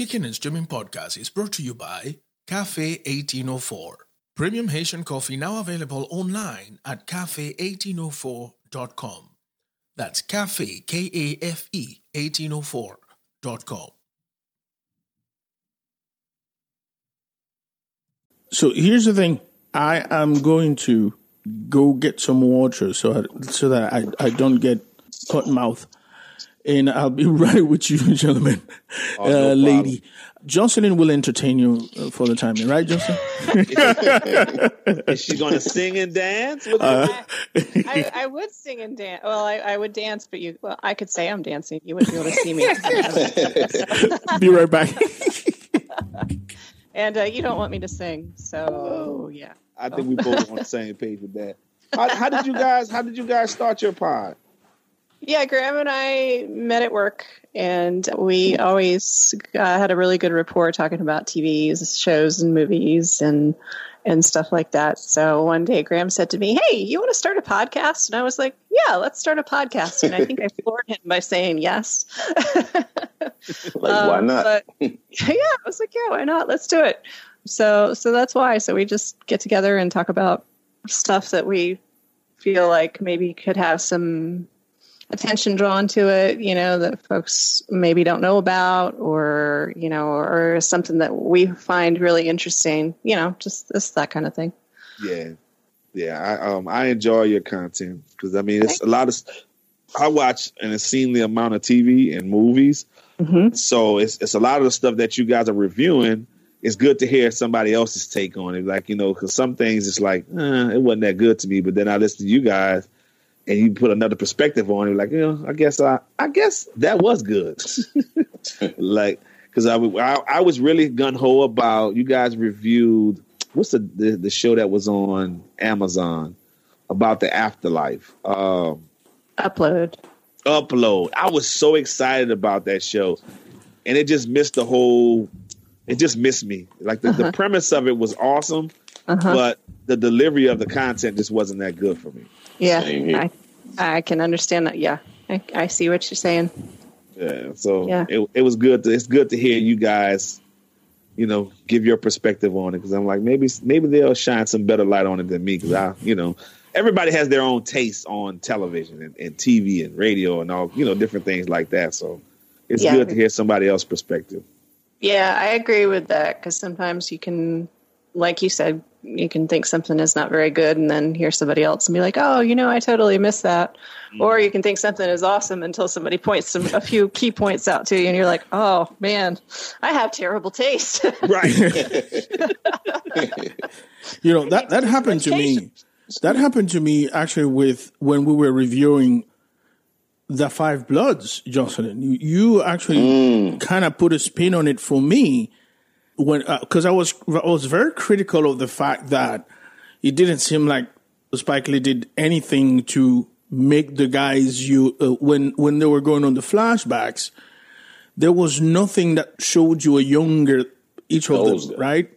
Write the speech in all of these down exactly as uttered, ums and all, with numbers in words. Kicking and Streaming podcast is brought to you by Cafe eighteen oh four. Premium Haitian coffee now available online at cafe eighteen oh four dot com. That's cafe, K A F E, eighteen oh four dot com. So here's the thing. I am going to go get some water so I, so that I, I don't get caught mouth. And I'll be right with you, gentlemen, oh, no uh, lady. Jocelyn will entertain you for the time, right, Jocelyn? Is she going to sing and dance? With uh, I, I, I would sing and dance. Well, I, I would dance, but you. Well, I could say I'm dancing. You wouldn't be able to see me. Be right back. And uh, you don't want me to sing, so yeah. I think we both on the same page with that. How, how did you guys? How did you guys start your pod? Yeah, Graham and I met at work, and we always uh, had a really good rapport talking about T V shows and movies and and stuff like that. So one day Graham said to me, hey, you want to start a podcast? And I was like, yeah, let's start a podcast. And I think I floored him by saying yes. Like, um, why not? But, yeah, I was like, yeah, why not? Let's do it. So, so that's why. So we just get together and talk about stuff that we feel like maybe could have some attention drawn to it, you know, that folks maybe don't know about, or, you know, or something that we find really interesting, you know, just this, that kind of thing. Yeah. Yeah. I, um, I enjoy your content because I mean, it's a lot of, I watch an insanely amount of T V and movies. Mm-hmm. So it's, it's a lot of the stuff that you guys are reviewing. It's good to hear somebody else's take on it. Like, you know, cause some things it's like, eh, it wasn't that good to me, but then I listen to you guys and you put another perspective on it, like, you know, I guess I, I guess that was good. Like, because I, I, I was really gung ho about you guys reviewed what's the, the the show that was on Amazon about the afterlife. Um, Upload. Upload. I was so excited about that show, and it just missed the whole. It just missed me. Like the, uh-huh. the premise of it was awesome, uh-huh. but the delivery of the content just wasn't that good for me. Yeah, I, I can understand that. Yeah, I, I see what you're saying. Yeah, so yeah. It, it was good. To, it's good to hear you guys, you know, give your perspective on it because I'm like maybe maybe they'll shine some better light on it than me because I, you know, everybody has their own taste on television and, and T V and radio and all, you know, different things like that. So it's yeah. good to hear somebody else's perspective. Yeah, I agree with that because sometimes you can, like you said, you can think something is not very good and then hear somebody else and be like, oh, you know, I totally missed that. Mm. Or you can think something is awesome until somebody points some, a few key points out to you and you're like, oh, man, I have terrible taste. Right. You know, that, that happened to me. That happened to me actually with when we were reviewing Da five Bloods, Jocelyn. You, you actually mm. kind of put a spin on it for me. When, because uh, I was I was very critical of the fact that it didn't seem like Spike Lee did anything to make the guys you uh, when when they were going on the flashbacks, there was nothing that showed you a younger each of them, right?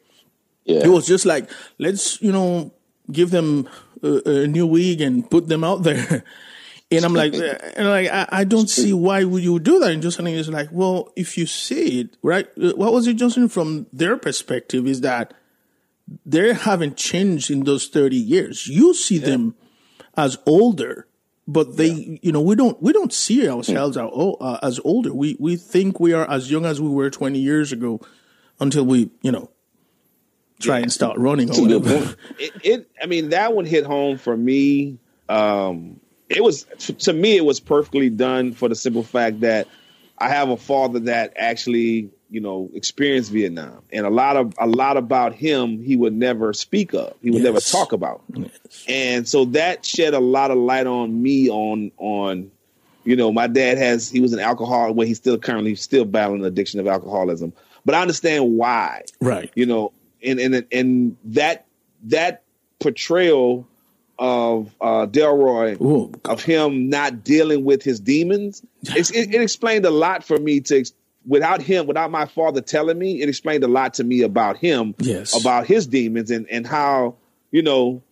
Yeah, it was just like let's you know give them a, a new wig and put them out there, and I'm like, and like I, I don't see why would you do that. And Justin is like, well, if you see it, right? What was it, Justin? From their perspective, is that they haven't changed in those thirty years. You see yeah. them as older, but they, yeah. you know, we don't we don't see ourselves yeah. as, uh, as older. We we think we are as young as we were twenty years ago, until we, you know, try yeah. and start running. Or whatever. It, it, I mean, that one hit home for me. Um, It was to me, it was perfectly done for the simple fact that I have a father that actually, you know, experienced Vietnam and a lot of a lot about him. He would never speak of. He would yes. never talk about. Yes. And so that shed a lot of light on me on on, you know, my dad has he was an alcoholic where he's still currently still battling addiction of alcoholism. But I understand why. Right. You know, and and and that that portrayal of uh, Delroy, ooh, of him not dealing with his demons. It, it, it explained a lot for me to, without him, without my father telling me, it explained a lot to me about him, yes. about his demons and, and how, you know,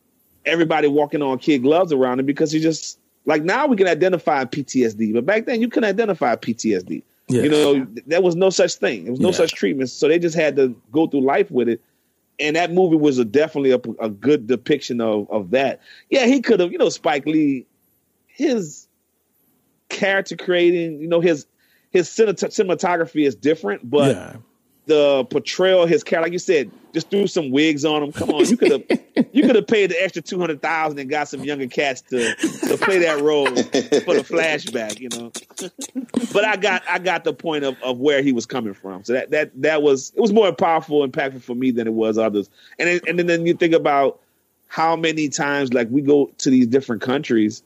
everybody walking on kid gloves around him because he just, like now we can identify P T S D, but back then you couldn't identify P T S D. Yes. You know, there was no such thing. There was no yeah. such treatment. So they just had to go through life with it. And that movie was a, definitely a, a good depiction of, of that. Yeah, he could have, you know, Spike Lee, his character creating, you know, his his cinematography is different, but yeah. the portrayal of his character, like you said, just threw some wigs on him. Come on, you could have you could have paid the extra two hundred thousand dollars and got some younger cats to, to play that role for the flashback, you know. But I got I got the point of, of where he was coming from. So that that that was it was more powerful, impactful for me than it was others. And then, and then you think about how many times like we go to these different countries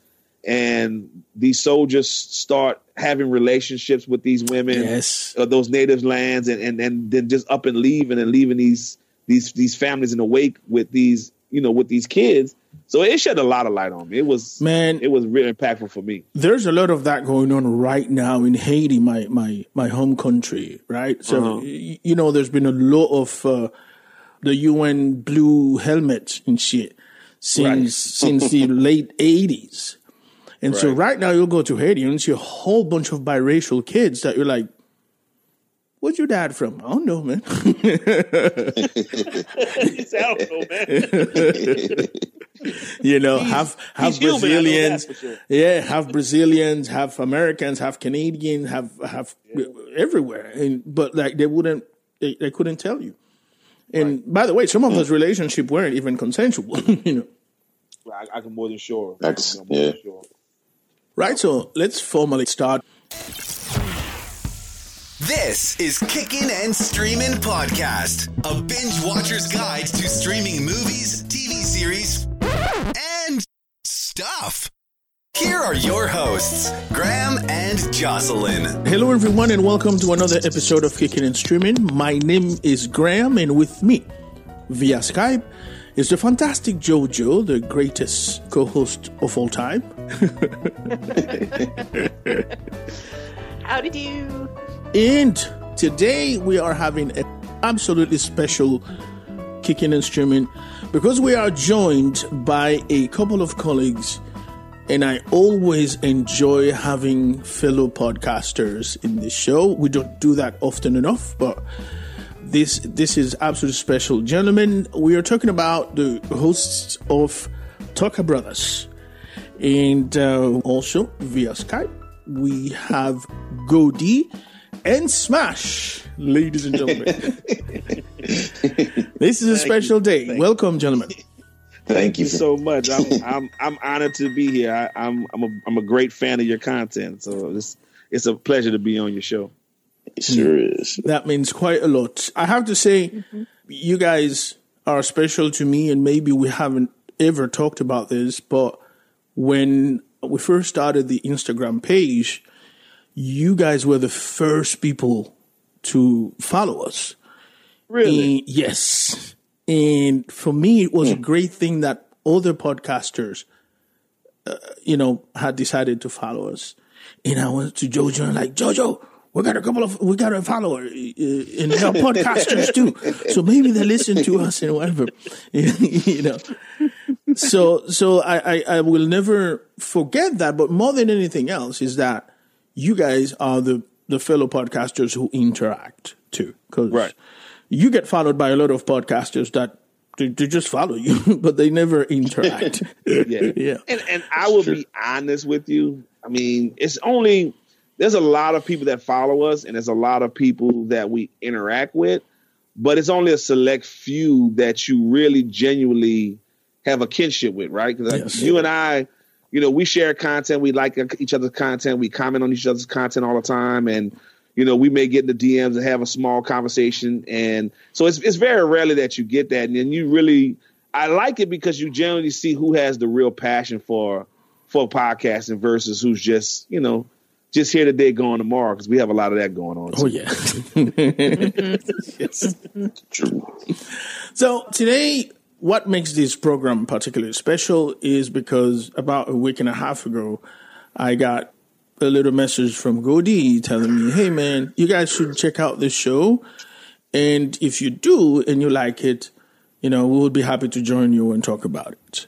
and these soldiers start having relationships with these women, yes. of those native lands, and, and and then just up and leaving and leaving these these these families in the wake with these you know with these kids. So it shed a lot of light on me. It was man, it was really impactful for me. There's a lot of that going on right now in Haiti, my my my home country, right? So uh-huh. you know, there's been a lot of uh, the U N blue helmets and shit since right. since the late eighties. And right. so right now you'll go to Haiti and see a whole bunch of biracial kids that you're like, where'd your dad from? I don't know, man. It's out, man. You know, he's, half half Brazilians, human, yeah, half Brazilians, half Americans, half Canadians, half half yeah. everywhere. And but like they wouldn't, they, they couldn't tell you. And right. by the way, some of those relationships weren't even consensual. You know, I, I can more than sure. That's more yeah. than sure. Right, so let's formally start. This is Kicking and Streaming Podcast, a binge watcher's guide to streaming movies, T V series, and stuff. Here are your hosts, Graham and Jocelyn. Hello, everyone, and welcome to another episode of Kicking and Streaming. My name is Graham, and with me via Skype is the fantastic JoJo, the greatest co-host of all time. How did you? And today we are having an absolutely special Kicking and Streaming because we are joined by a couple of colleagues, and I always enjoy having fellow podcasters in the show. We don't do that often enough, but This this is absolutely special. Gentlemen, we are talking about the hosts of Talk A Brothas. And uh, also, via Skype, we have Godi and Smash, ladies and gentlemen. This is a Thank special you. day. Thank Welcome, gentlemen. Thank you so much. I'm I'm, I'm honored to be here. I, I'm I'm a, I'm a great fan of your content. So it's, it's a pleasure to be on your show. It sure is. That means quite a lot. I have to say, mm-hmm. you guys are special to me, and maybe we haven't ever talked about this, but when we first started the Instagram page, you guys were the first people to follow us. Really? And yes. And for me, it was yeah. a great thing that other podcasters, uh, you know, had decided to follow us. And I went to JoJo and like, JoJo, we got a couple of, we got a follower uh, and our podcasters too. So maybe they listen to us and whatever, you know. So, so I, I, I will never forget that. But more than anything else is that you guys are the, the fellow podcasters who interact too. Cause right. you get followed by a lot of podcasters that they, they just follow you, but they never interact. yeah. yeah. And, and I will sure. be honest with you. I mean, it's only, there's a lot of people that follow us, and there's a lot of people that we interact with, but it's only a select few that you really genuinely have a kinship with, right? Because yes. you and I, you know, we share content. We like each other's content. We comment on each other's content all the time. And, you know, we may get in the D Ms and have a small conversation. And so it's it's very rarely that you get that. And then you really, I like it because you generally see who has the real passion for, for podcasting versus who's just, you know, just here today, gone tomorrow, because we have a lot of that going on. Too. Oh, yeah. Yes. True. So today, what makes this program particularly special is because about a week and a half ago, I got a little message from Godi telling me, hey, man, you guys should check out this show. And if you do and you like it, you know, we would be happy to join you and talk about it.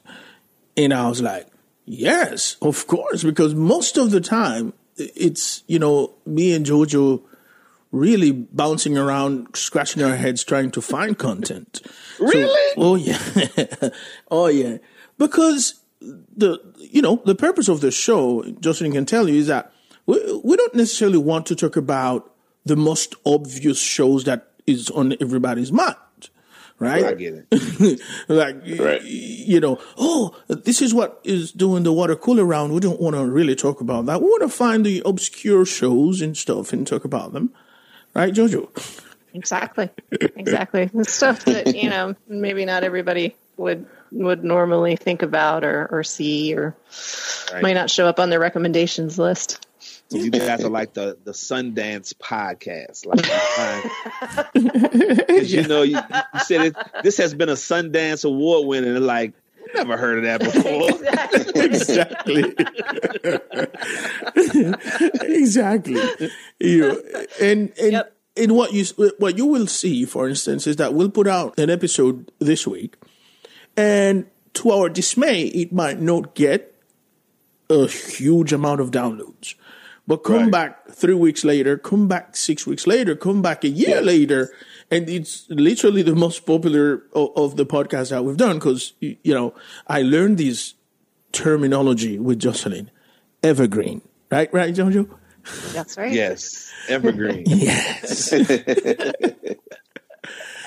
And I was like, yes, of course, because most of the time, it's, you know, me and JoJo really bouncing around, scratching our heads, trying to find content. Really? So, oh, yeah. oh, yeah. Because, the you know, the purpose of the show, Jocelyn can tell you, is that we, we don't necessarily want to talk about the most obvious shows that is on everybody's mind. Right? I get it. like, right. you know, oh, this is what is doing the water cooler round. We don't want to really talk about that. We want to find the obscure shows and stuff and talk about them. Right, Jojo? Exactly. Exactly. The stuff that, you know, maybe not everybody would would normally think about or, or see or right. might not show up on their recommendations list. So you guys are like the, the Sundance podcast. Like, because you know, you, you said it, this has been a Sundance award winner. And like, never heard of that before. Exactly. exactly. exactly. You know, and and, yep. and what you what you will see, for instance, is that we'll put out an episode this week, and to our dismay, it might not get a huge amount of downloads. But come right. back three weeks later, come back six weeks later, come back a year yes. later. And it's literally the most popular of, of the podcasts that we've done because, you know, I learned this terminology with Jocelyn. Evergreen. Right, right, Jojo? That's right. Yes. Evergreen. yes.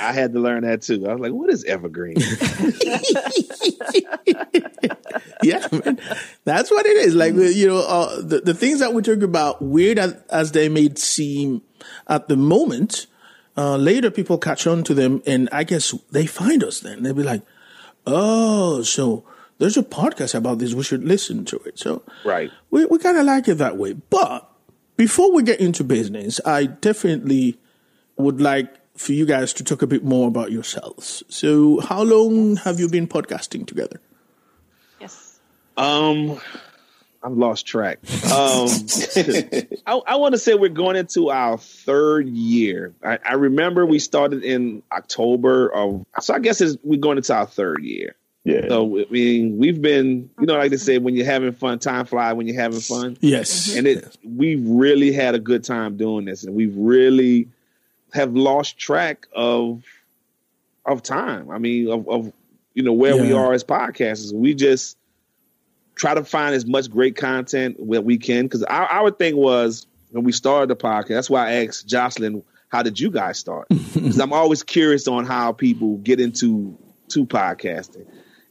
I had to learn that, too. I was like, what is evergreen? yeah, man. That's what it is. Like, you know, uh, the, the things that we talk about, weird as, as they may seem at the moment, uh, later people catch on to them, and I guess they find us then. They'll be like, oh, so there's a podcast about this. We should listen to it. So right. we, we kind of like it that way. But before we get into business, I definitely would like for you guys to talk a bit more about yourselves. So how long have you been podcasting together? Yes. Um, I've lost track. Um, I, I want to say we're going into our third year. I, I remember we started in October. Of, so I guess it's, we're going into our third year. Yeah. So I mean, we've been, you know, like they say, when you're having fun, time flies when you're having fun. Yes. And it, we've really had a good time doing this, and we've really have lost track of of time. I mean, of, of you know, where yeah. we are as podcasters. We just try to find as much great content that we can. Because our, our thing was, when we started the podcast, that's why I asked Jocelyn, how did you guys start? Because I'm always curious on how people get into to podcasting.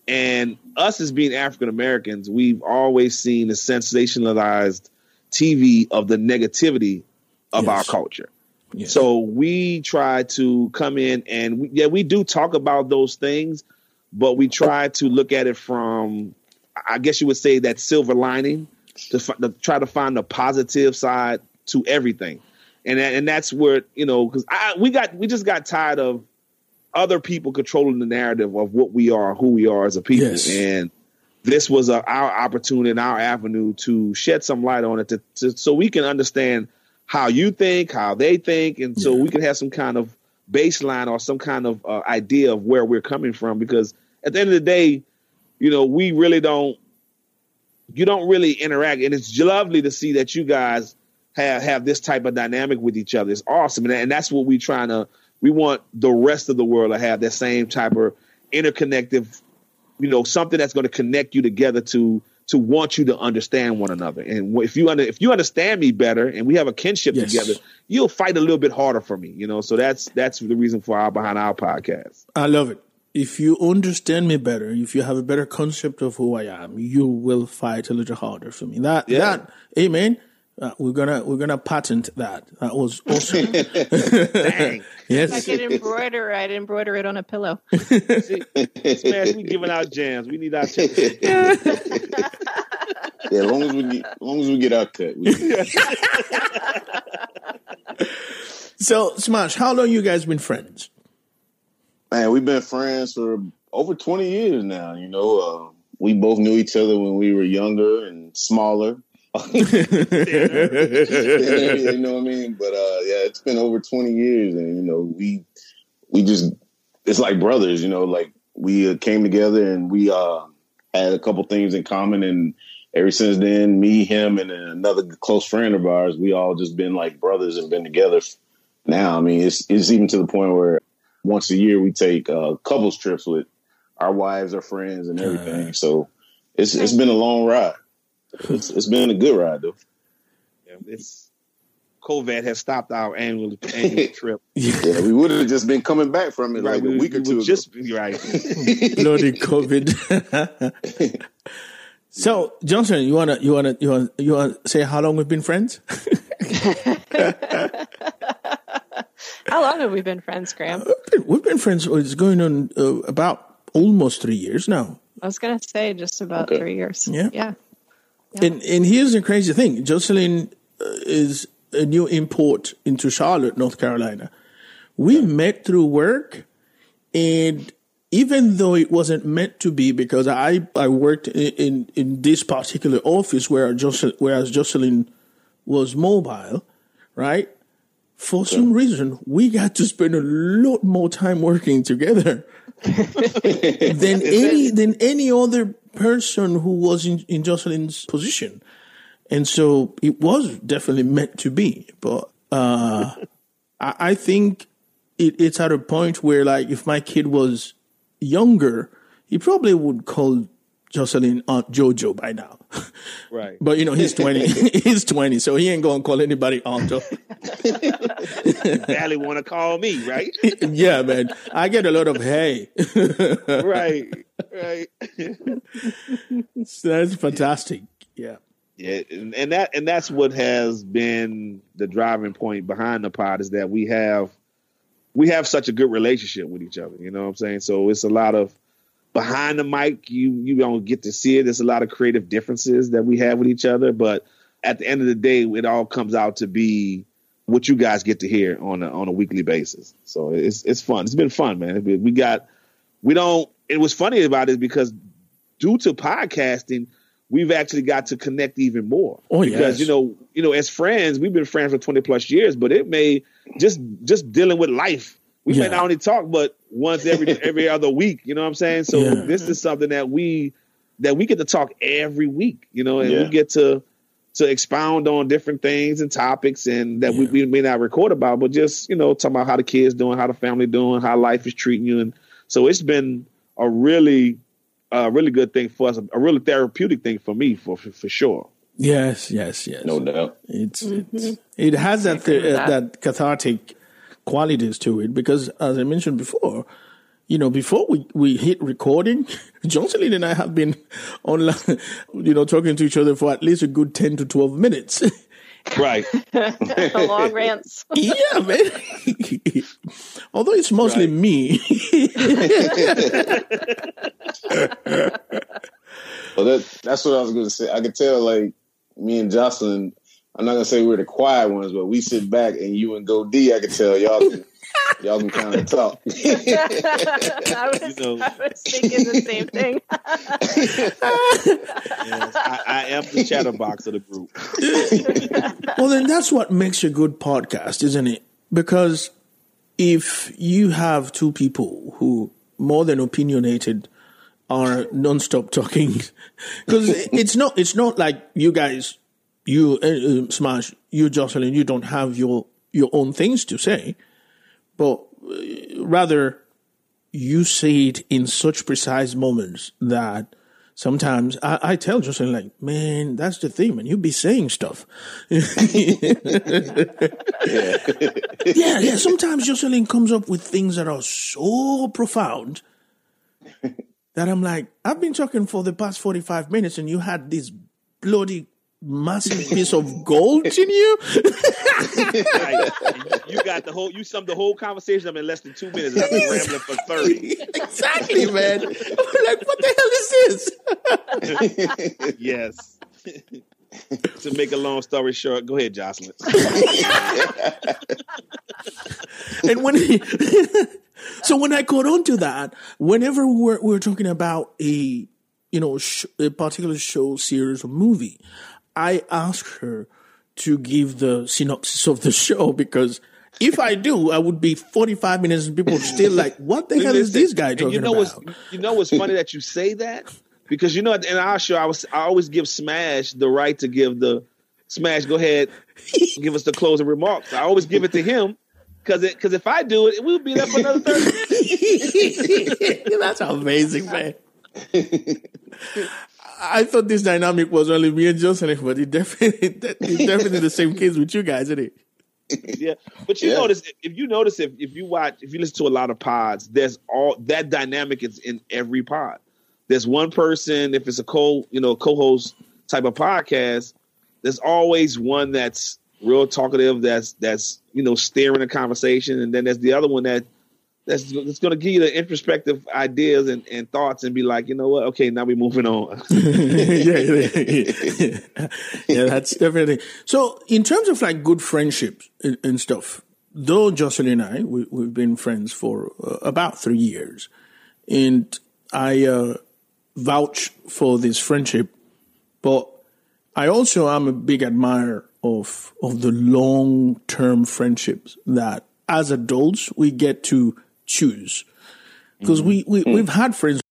And us as being African-Americans, we've always seen the sensationalized T V of the negativity of yes. our culture. Yeah. So we try to come in and, we, yeah, we do talk about those things, but we try to look at it from, I guess you would say, that silver lining to, f- to try to find the positive side to everything. And and that's where, you know, because we got we just got tired of other people controlling the narrative of what we are, who we are as a people. Yes. And this was a, our opportunity and our avenue to shed some light on it to, to, so we can understand how you think, how they think, and so we can have some kind of baseline or some kind of uh, idea of where we're coming from. Because at the end of the day, you know, we really don't, you don't really interact. And it's lovely to see that you guys have, have this type of dynamic with each other. It's awesome. And, and that's what we're trying to, we want the rest of the world to have that same type of interconnective, you know, something that's going to connect you together to to want you to understand one another. And if you under, if you understand me better and we have a kinship yes. together, you'll fight a little bit harder for me, you know? So that's, that's the reason for our Behind Our podcast. I love it. If you understand me better, if you have a better concept of who I am, you will fight a little harder for me. That, yeah. that, amen. Uh, we're gonna, we're gonna patent that. That was awesome. Dang. Yes. I could embroider. I'd embroider it on a pillow. Smash, we giving out jams. We need our tickets. Yeah, as long as we get, as long as we get our cut. We get. So, Smash, how long you guys been friends? Man, we've been friends for over twenty years now. You know, uh, we both knew each other when we were younger and smaller. You know what I mean? But uh, yeah, it's been over twenty years, and you know, we we just it's like brothers. You know, like we uh, came together and we uh, had a couple things in common, and ever since then, me, him, and another close friend of ours, we all just been like brothers and been together now. I mean, it's it's even to the point where once a year we take uh, couples trips with our wives, our friends, and everything. Uh, so it's it's been a long ride. It's it's been a good ride though. Yeah, it's COVID has stopped our annual, annual trip. Yeah, we would have just been coming back from it right, like we, a week we or two. Just ago. Right, bloody COVID. So Johnson, you wanna you wanna you wanna you wanna say how long we've been friends? How long have we been friends, Graham? We've been friends. It's going on uh, about almost three years now. I was gonna say just about okay. three years. Yeah, yeah. yeah. And and here's the crazy thing: Jocelyn is a new import into Charlotte, North Carolina. We met through work, and even though it wasn't meant to be, because I, I worked in, in, in this particular office where Jocelyn, whereas Jocelyn was mobile, right? For okay. some reason, we got to spend a lot more time working together than any than any other person who was in, in Jocelyn's position. And so it was definitely meant to be. But uh, I, I think it, it's at a point where, like, if my kid was younger, he probably would call Jocelyn Aunt Jojo by now. Right. But, you know, he's twenty. He's twenty, so he ain't going to call anybody Aunt Jojo. Barely want to call me, right? Yeah, man. I get a lot of hey. Right, right. So that's fantastic. Yeah. Yeah, and that and that's what has been the driving point behind the pod is that we have we have such a good relationship with each other. You know what I'm saying? So it's a lot of behind the mic. You you don't get to see it. There's a lot of creative differences that we have with each other, but at the end of the day, it all comes out to be what you guys get to hear on a, on a weekly basis. So it's it's fun. It's been fun, man. We got we don't. It was funny about it because due to podcasting, we've actually got to connect even more. Oh, yes. Because, you know, you know, as friends, we've been friends for twenty plus years, but it may just just dealing with life. We yeah. may not only talk, but once every every other week, you know what I'm saying? So yeah. this is something that we that we get to talk every week, you know, and yeah. we get to to expound on different things and topics and that yeah. we, we may not record about, but just, you know, talking about how the kids doing, how the family doing, how life is treating you. And so it's been a really A uh, really good thing for us, a really therapeutic thing for me, for for, for sure. Yes, yes, yes. No doubt. It's, mm-hmm. it's it has that, th- that that cathartic qualities to it because, as I mentioned before, you know, before we, we hit recording, Jocelyn and I have been online, you know, talking to each other for at least a good ten to twelve minutes. Right. The long rants. Yeah, man. Although it's mostly right. me. Well, that, that's what I was going to say. I could tell, like, me and Jocelyn, I'm not going to say we're the quiet ones, but we sit back and you and Godi, I could tell y'all can, y'all can kind of talk. I, was, you know. I was thinking the same thing. Yes, I, I am the chatterbox of the group. Well, then that's what makes a good podcast, isn't it? Because if you have two people who more than opinionated are nonstop talking, because it's not it's not like you guys, you uh, Smash, you Jocelyn, you don't have your your own things to say, but rather you say it in such precise moments that sometimes I, I tell Jocelyn, like, man, that's the thing, man. You be saying stuff. yeah. yeah, yeah. Sometimes Jocelyn comes up with things that are so profound that I'm like, I've been talking for the past forty-five minutes and you had this bloody massive piece of gold in you. Right. You got the whole, you summed the whole conversation up in less than two minutes. I've been rambling for thirty. Exactly, man. I'm like, what the hell is this? Yes. To make a long story short, go ahead, Jocelyn. And when he, so when I caught on to that, whenever we we're, we were talking about a, you know, sh- a particular show, series, or movie, I asked her to give the synopsis of the show because if I do, I would be forty-five minutes and people are still like, what the hell is this guy talking and you know about? You know what's funny that you say that? Because, you know, in our show, I, was, I always give Smash the right to give the, Smash, go ahead, give us the closing remarks. I always give it to him. Because because if I do it, we'll be there for another thirty minutes. That's amazing, man. I thought this dynamic was only me and Jocelyn, but it's definitely, it's definitely the same case with you guys, isn't it? Yeah, but you yeah. notice if you notice if, if you watch if you listen to a lot of pods, there's all that dynamic is in every pod. There's one person if it's a co you know co-host type of podcast. There's always one that's real talkative, that's that's you know steering a conversation, and then there's the other one that. That's, that's going to give you the introspective ideas and, and thoughts and be like, you know what? Okay, now we're moving on. yeah, yeah, yeah, that's definitely. So in terms of like good friendships and, and stuff, though Jocelyn and I, we, we've been friends for uh, about three years. And I uh, vouch for this friendship. But I also am a big admirer of of the long-term friendships that as adults we get to choose, because mm-hmm. we, we mm-hmm. we've had friends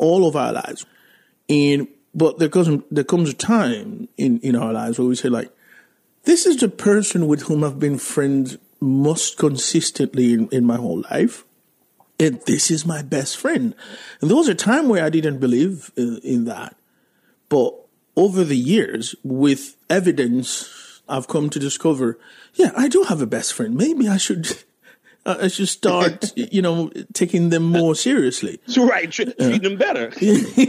all of our lives. And but there comes there comes a time in, in our lives where we say, like, this is the person with whom I've been friends most consistently in, in my whole life. And this is my best friend. And there was a time where I didn't believe in, in that. But over the years, with evidence, I've come to discover, yeah, I do have a best friend. Maybe I should... I should start, you know, taking them more seriously. That's right. Treat, treat uh, them better. Exactly.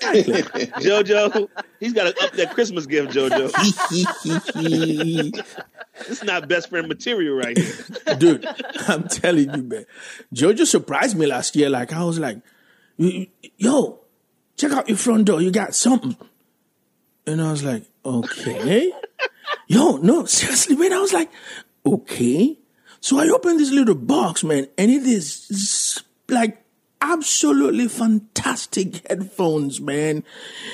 Exactly. JoJo, he's got to up that Christmas gift, JoJo. It's not best friend material right here. Dude, I'm telling you, man. JoJo surprised me last year. Like, I was like, yo, check out your front door. You got something. And I was like, okay. Yo, no, seriously, man. I was like... Okay, so I opened this little box, man, and it is like absolutely fantastic headphones, man.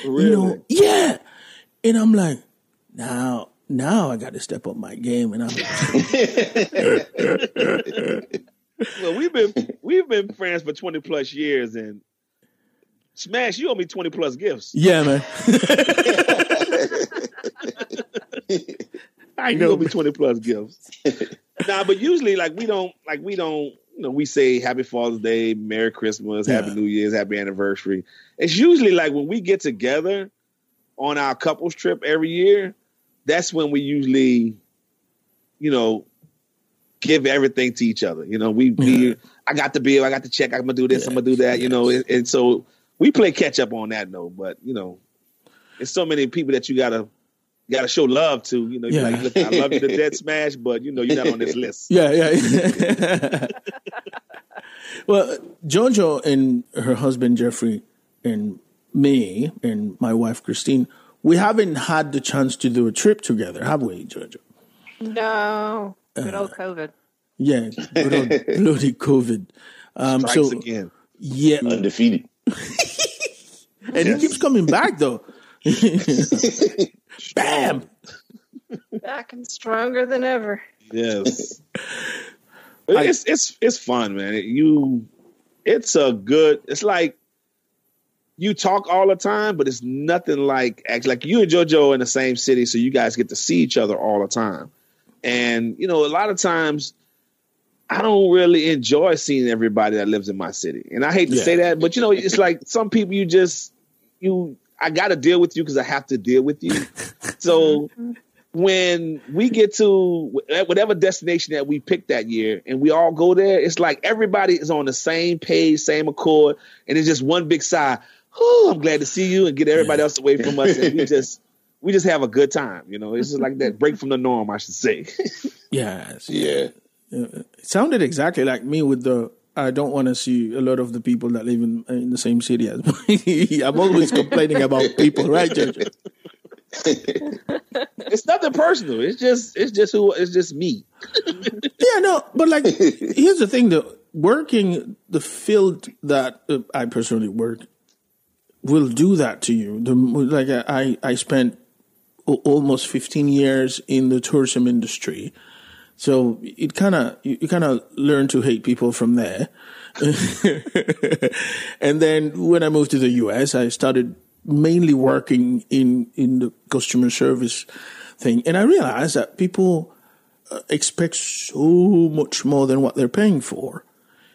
Really? You know, yeah. And I'm like, now, now I got to step up my game, and I'm. Like, well, we've been we've been friends for twenty plus years, and Smash, you owe me twenty plus gifts. Yeah, man. I know. It'll be twenty plus gifts. Nah, but usually, like we don't, like we don't, you know, we say Happy Father's Day, Merry Christmas, yeah. Happy New Year's, Happy Anniversary. It's usually like when we get together on our couples trip every year. That's when we usually, you know, give everything to each other. You know, we, yeah. we I got the bill, I got the check, I'm gonna do this, yeah. I'm gonna do that. You know, and, and so we play catch up on that note. But you know, there's so many people that you gotta. You got to show love to, you know, yeah. Like, look, I love you to death, Smash, but, you know, you're not on this list. Yeah, yeah. Well, JoJo and her husband, Jeffrey, and me and my wife, Christine, we haven't had the chance to do a trip together, have we, JoJo? No. Good old uh, COVID. Yeah, good old bloody COVID. Um, Strikes so, again. Yeah. Undefeated. And yes. He keeps coming back, though. Bam! Back and stronger than ever. Yes, it's it's it's fun, man. It, you, it's a good. It's like you talk all the time, but it's nothing like act like you and JoJo are in the same city, so you guys get to see each other all the time. And you know, a lot of times, I don't really enjoy seeing everybody that lives in my city, and I hate to yeah. say that, but you know, it's like some people you just you. I got to deal with you because I have to deal with you. So when we get to whatever destination that we picked that year and we all go there, it's like everybody is on the same page, same accord. And it's just one big sigh. Oh, I'm glad to see you and get everybody else away from us. And we just, we just have a good time. You know, it's just like that break from the norm, I should say. Yes. Yeah. It sounded exactly like me with the, I don't want to see a lot of the people that live in, in the same city as me. I'm always complaining about people, right, JoJo? It's nothing personal. It's just, it's just who, it's just me. Yeah, no, but like, here's the thing though. Working the field that uh, I personally work will do that to you. The, like I, I spent almost fifteen years in the tourism industry. So it kind of you, you kind of learn to hate people from there, and then when I moved to the U S, I started mainly working in in the customer service thing, and I realized that people expect so much more than what they're paying for.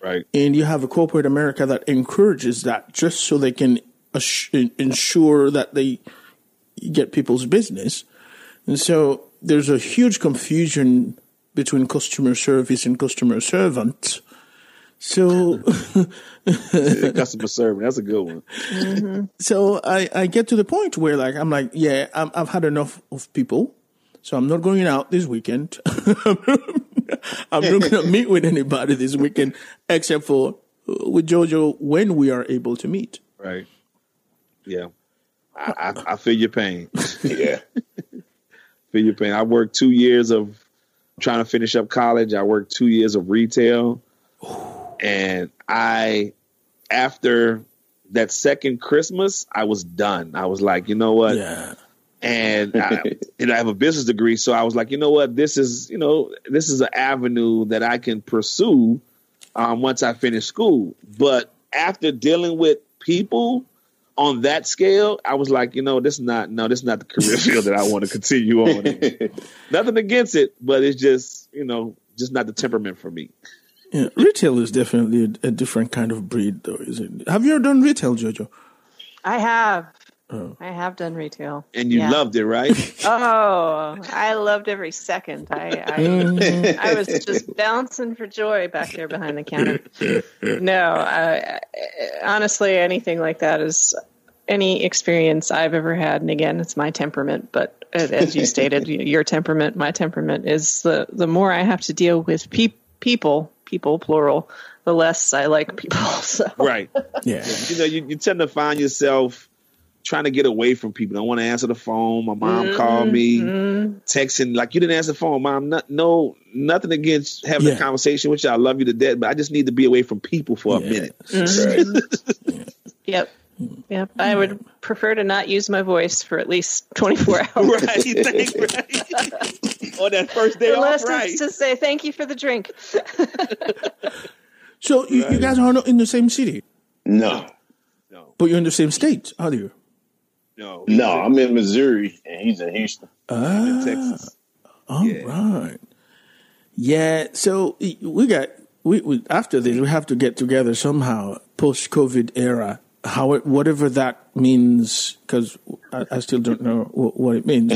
Right, and you have a corporate America that encourages that just so they can assure, ensure that they get people's business, and so there's a huge confusion between customer service and customer servant. So customer servant, that's a good one. Mm-hmm. So I, I get to the point where like, I'm like, yeah, I'm, I've had enough of people. So I'm not going out this weekend. I'm not going to meet with anybody this weekend, except for with JoJo when we are able to meet. Right. Yeah. I, I, I feel your pain. Yeah. Feel your pain. I worked two years of, trying to finish up college. I worked two years of retail. And I, after that second Christmas, I was done. I was like, you know what? Yeah. And, I, and I have a business degree. So I was like, you know what? This is, you know, this is an avenue that I can pursue um, once I finish school. But after dealing with people on that scale, I was like, you know, this is not, no, this is not the career field that I want to continue on in. Nothing against it, but it's just, you know, just not the temperament for me. Yeah, retail is definitely a different kind of breed, though, is it? Have you ever done retail, Jojo? I have. Oh. I have done retail. And you yeah. loved it, right? Oh, I loved every second. I I, I was just bouncing for joy back there behind the counter. No, I, honestly, anything like that is any experience I've ever had. And again, it's my temperament. But as you stated, your temperament, my temperament is the, the more I have to deal with pe- people, people, plural, the less I like people. So. Right. Yeah. You know, you, you tend to find yourself trying to get away from people. Don't want to answer the phone. My mom mm-hmm. called me, mm-hmm. texting like, you didn't answer the phone, Mom. Not, no, nothing against having yeah. a conversation with you. I love you to death, but I just need to be away from people for yeah. a minute. Mm-hmm. Right. Yep. Yep. I would prefer to not use my voice for at least twenty-four hours. Right. Thank, right. On that first day Unless off, right. to say thank you for the drink. So you, right. you guys are not in the same city? No. No. But you're in the same state, are you? No, no, I'm in Missouri, and he's in Houston. Ah, I'm in Texas. All yeah. right. Yeah, so we got, we, we after this, we have to get together somehow, post-COVID era, how whatever that means, because I, I still don't know what, what it means.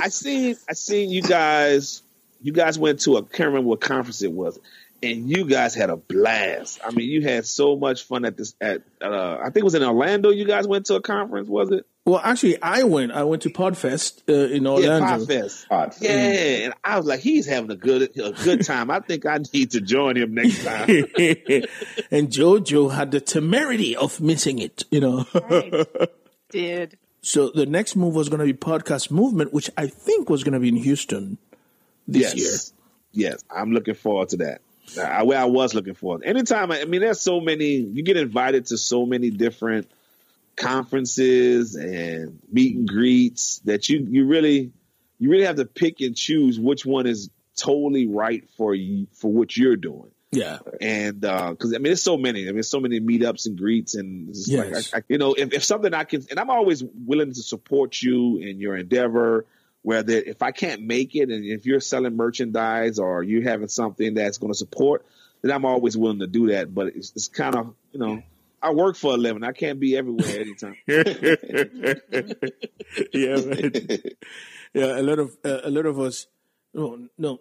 I seen, I seen you guys, you guys went to a, I can't remember what conference it was, and you guys had a blast. I mean, you had so much fun at this. At uh, I think it was in Orlando. You guys went to a conference, was it? Well, actually, I went. I went to Podfest uh, in Orlando. Yeah, Podfest. Podfest. Yeah, and I was like, he's having a good a good time. I think I need to join him next time. And Jojo had the temerity of missing it. You know, right. Did so. The next move was going to be Podcast Movement, which I think was going to be in Houston this yes. year. Yes, I'm looking forward to that. I, I was looking for it. Anytime, I, I mean, there's so many, you get invited to so many different conferences and meet and greets that you, you really, you really have to pick and choose which one is totally right for you, for what you're doing. Yeah. And, uh, cause I mean, there's so many, I mean, there's so many meetups and greets and, it's yes. like, I, I, you know, if, if something I can, and I'm always willing to support you in your endeavor. Whether if I can't make it and if you're selling merchandise or you're having something that's going to support, then I'm always willing to do that. But it's, it's kind of, you know, I work for a living. I can't be everywhere anytime. Yeah, right. Yeah. A lot of uh, a lot of us. No, no.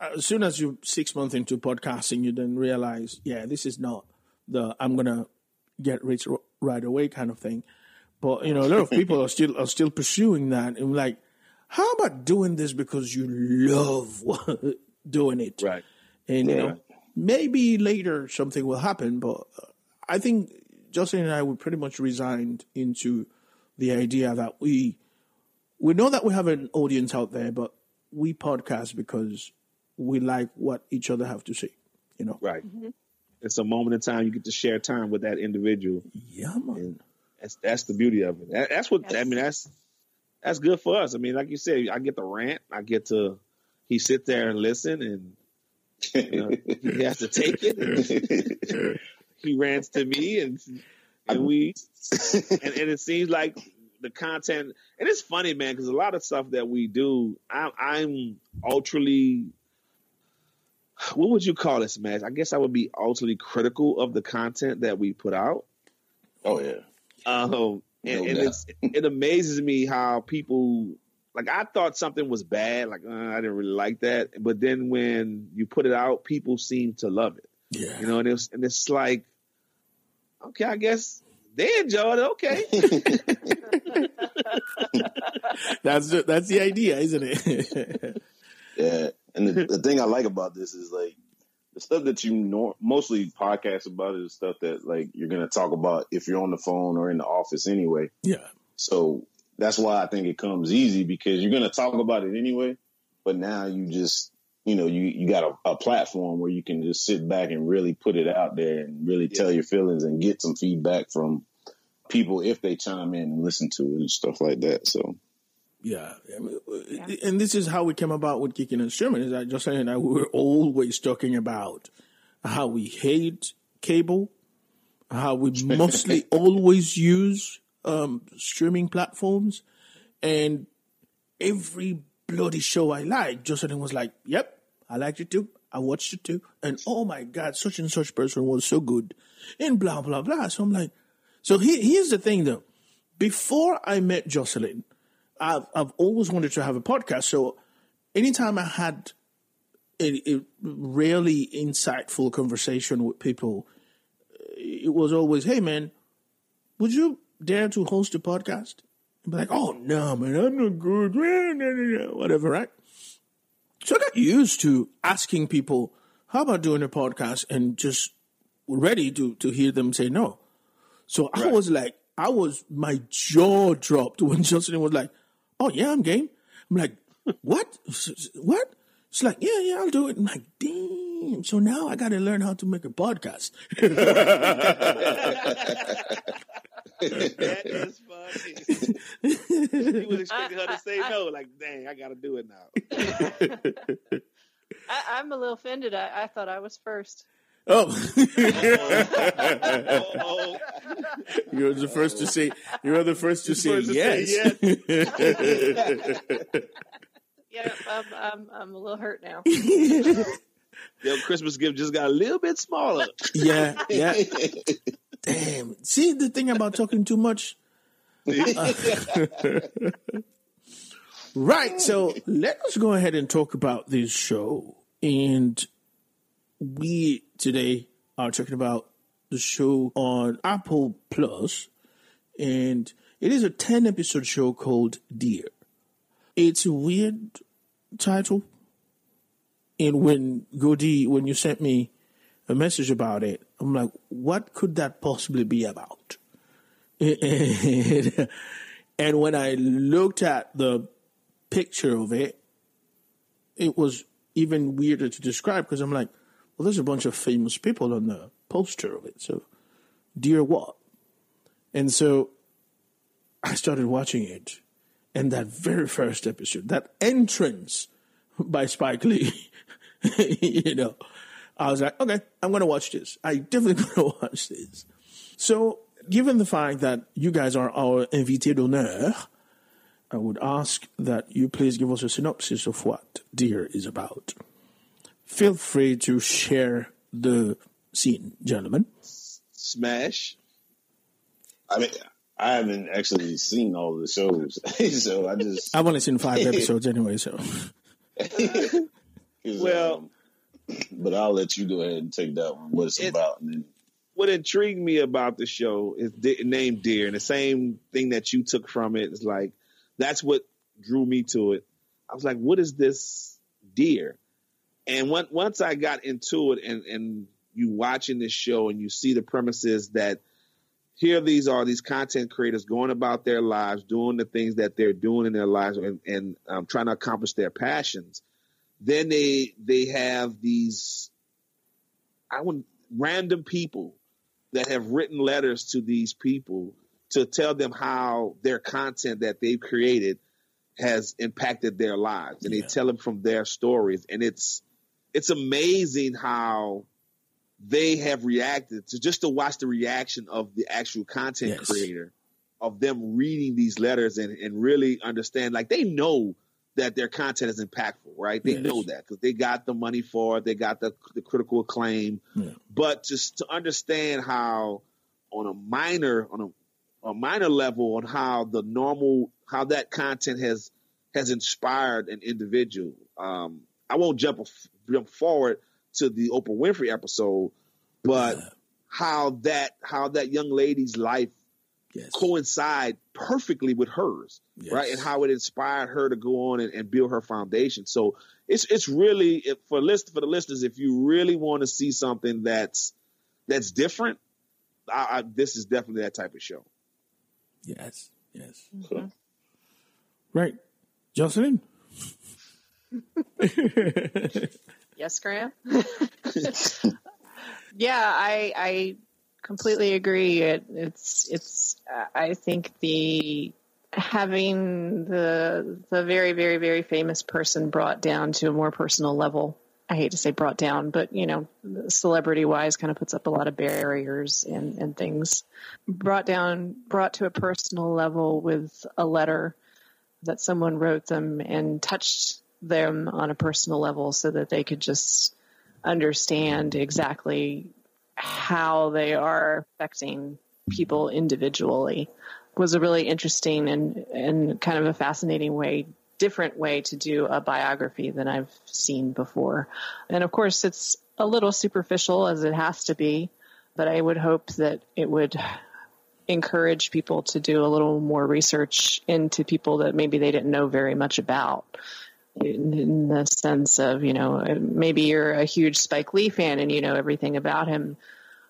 As soon as you're six months into podcasting, you then realize, yeah, this is not the I'm gonna get rich right away kind of thing. But you know, a lot of people are still are still pursuing that and like. How about doing this because you love doing it? Right. And, yeah. you know, maybe later something will happen, but I think Jocelyn and I were pretty much resigned into the idea that we, we know that we have an audience out there, but we podcast because we like what each other have to say, you know? Right. Mm-hmm. It's a moment in time you get to share time with that individual. Yeah, man. And that's, that's the beauty of it. That, that's what, yes. I mean, that's, That's good for us. I mean, like you said, I get to rant. I get to, he sit there and listen and you know, he has to take it. He rants to me and, and we, and, and it seems like the content, and it's funny, man, because a lot of stuff that we do, I, I'm ultraly, what would you call it, Smash? I guess I would be ultraly critical of the content that we put out. Oh, yeah. Um, And, and it's, it amazes me how people, like I thought something was bad, like uh, I didn't really like that. But then when you put it out, people seem to love it. Yeah, you know, and it's and it's like, okay, I guess they enjoyed it. Okay, that's the, that's the idea, isn't it? Yeah, and the, the thing I like about this is like the stuff that you nor- mostly podcast about is stuff that like you're going to talk about if you're on the phone or in the office anyway. Yeah. So that's why I think it comes easy because you're going to talk about it anyway, but now you just, you know, you, you got a, a platform where you can just sit back and really put it out there and really yeah. tell your feelings and get some feedback from people if they chime in and listen to it and stuff like that. So. Yeah. yeah, and this is how we came about with Kicking and Streaming. Is that Jocelyn and I we were always talking about how we hate cable how we mostly always use um, streaming platforms. And every bloody show I like, Jocelyn was like, yep, I liked it too. I watched it too. And oh my God, such and such person was so good. And blah, blah, blah. So I'm like, so he, here's the thing though. Before I met Jocelyn, I've, I've always wanted to have a podcast. So anytime I had a, a really insightful conversation with people, it was always, hey man, would you dare to host a podcast? And be like, oh no, man, I'm not good. Whatever, right? So I got used to asking people, how about doing a podcast, and just ready to, to hear them say no. So I right. was like, I was, my jaw dropped when Justin was like, oh yeah, I'm game. I'm like, what? What? It's like, yeah, yeah, I'll do it. I'm like, damn. So now I got to learn how to make a podcast. That is funny. He was expecting her to say I, I, no. Like, dang, I got to do it now. I, I'm a little offended. I, I thought I was first. Oh. Oh. You're the first to say, you're the first to say, first to yes. Say yes. Yeah, I'm, I'm, I'm a little hurt now. Your Christmas gift just got a little bit smaller. Yeah, yeah. Damn. See the thing about talking too much? Uh, right, so let us go ahead and talk about this show. And we today are talking about the show on Apple Plus, and it is a ten-episode show called Dear. It's a weird title, and when Godi, when you sent me a message about it, I'm like, what could that possibly be about? And, and when I looked at the picture of it, it was even weirder to describe because I'm like, well, there's a bunch of famous people on the poster of it, so dear what? And so I started watching it. And that very first episode, that entrance by Spike Lee, you know, I was like, okay, I'm going to watch this. I definitely going to watch this. So given the fact that you guys are our invité d'honneur, I would ask that you please give us a synopsis of what Dear is about. Feel free to share the scene, gentlemen. Smash. I mean... I haven't actually seen all the shows, so I just... I've only seen five episodes anyway, so... Well... Um, but I'll let you go ahead and take that one, what it's it, about. And then... What intrigued me about the show is the name Dear, and the same thing that you took from it is like, that's what drew me to it. I was like, what is this Dear? And when, once I got into it, and, and you watching this show, and you see the premises that here these are these content creators going about their lives, doing the things that they're doing in their lives, and, and um, trying to accomplish their passions. Then they they have these, I wouldn't, random people that have written letters to these people to tell them how their content that they've created has impacted their lives, and yeah. They tell them from their stories, and it's it's amazing how they have reacted to just to watch the reaction of the actual content yes. creator of them reading these letters and, and really understand, like they know that their content is impactful, right? They yes. know that because they got the money for it. They got the, the critical acclaim, yeah. But just to understand how on a minor, on a, a minor level on how the normal, how that content has, has inspired an individual. Um, I won't jump, jump forward to the Oprah Winfrey episode, but yeah. how that how that young lady's life yes. coincide perfectly with hers, yes. right? And how it inspired her to go on and, and build her foundation. So it's it's really if for list for the listeners, if you really want to see something that's that's different, I, I, this is definitely that type of show. Yes, yes, mm-hmm. Right, Jocelyn. Yes, Graham. Yeah, I I completely agree. It, it's it's uh, I think the having the the very very very famous person brought down to a more personal level I hate to say brought down, but, you know, celebrity wise kind of puts up a lot of barriers and, and things. Brought down, brought to a personal level with a letter that someone wrote them and touched them on a personal level so that they could just understand exactly how they are affecting people individually. It was a really interesting and, and kind of a fascinating way different way to do a biography than I've seen before. And of course, it's a little superficial as it has to be, but I would hope that it would encourage people to do a little more research into people that maybe they didn't know very much about, in, in the sense of, you know, maybe you're a huge Spike Lee fan and you know everything about him,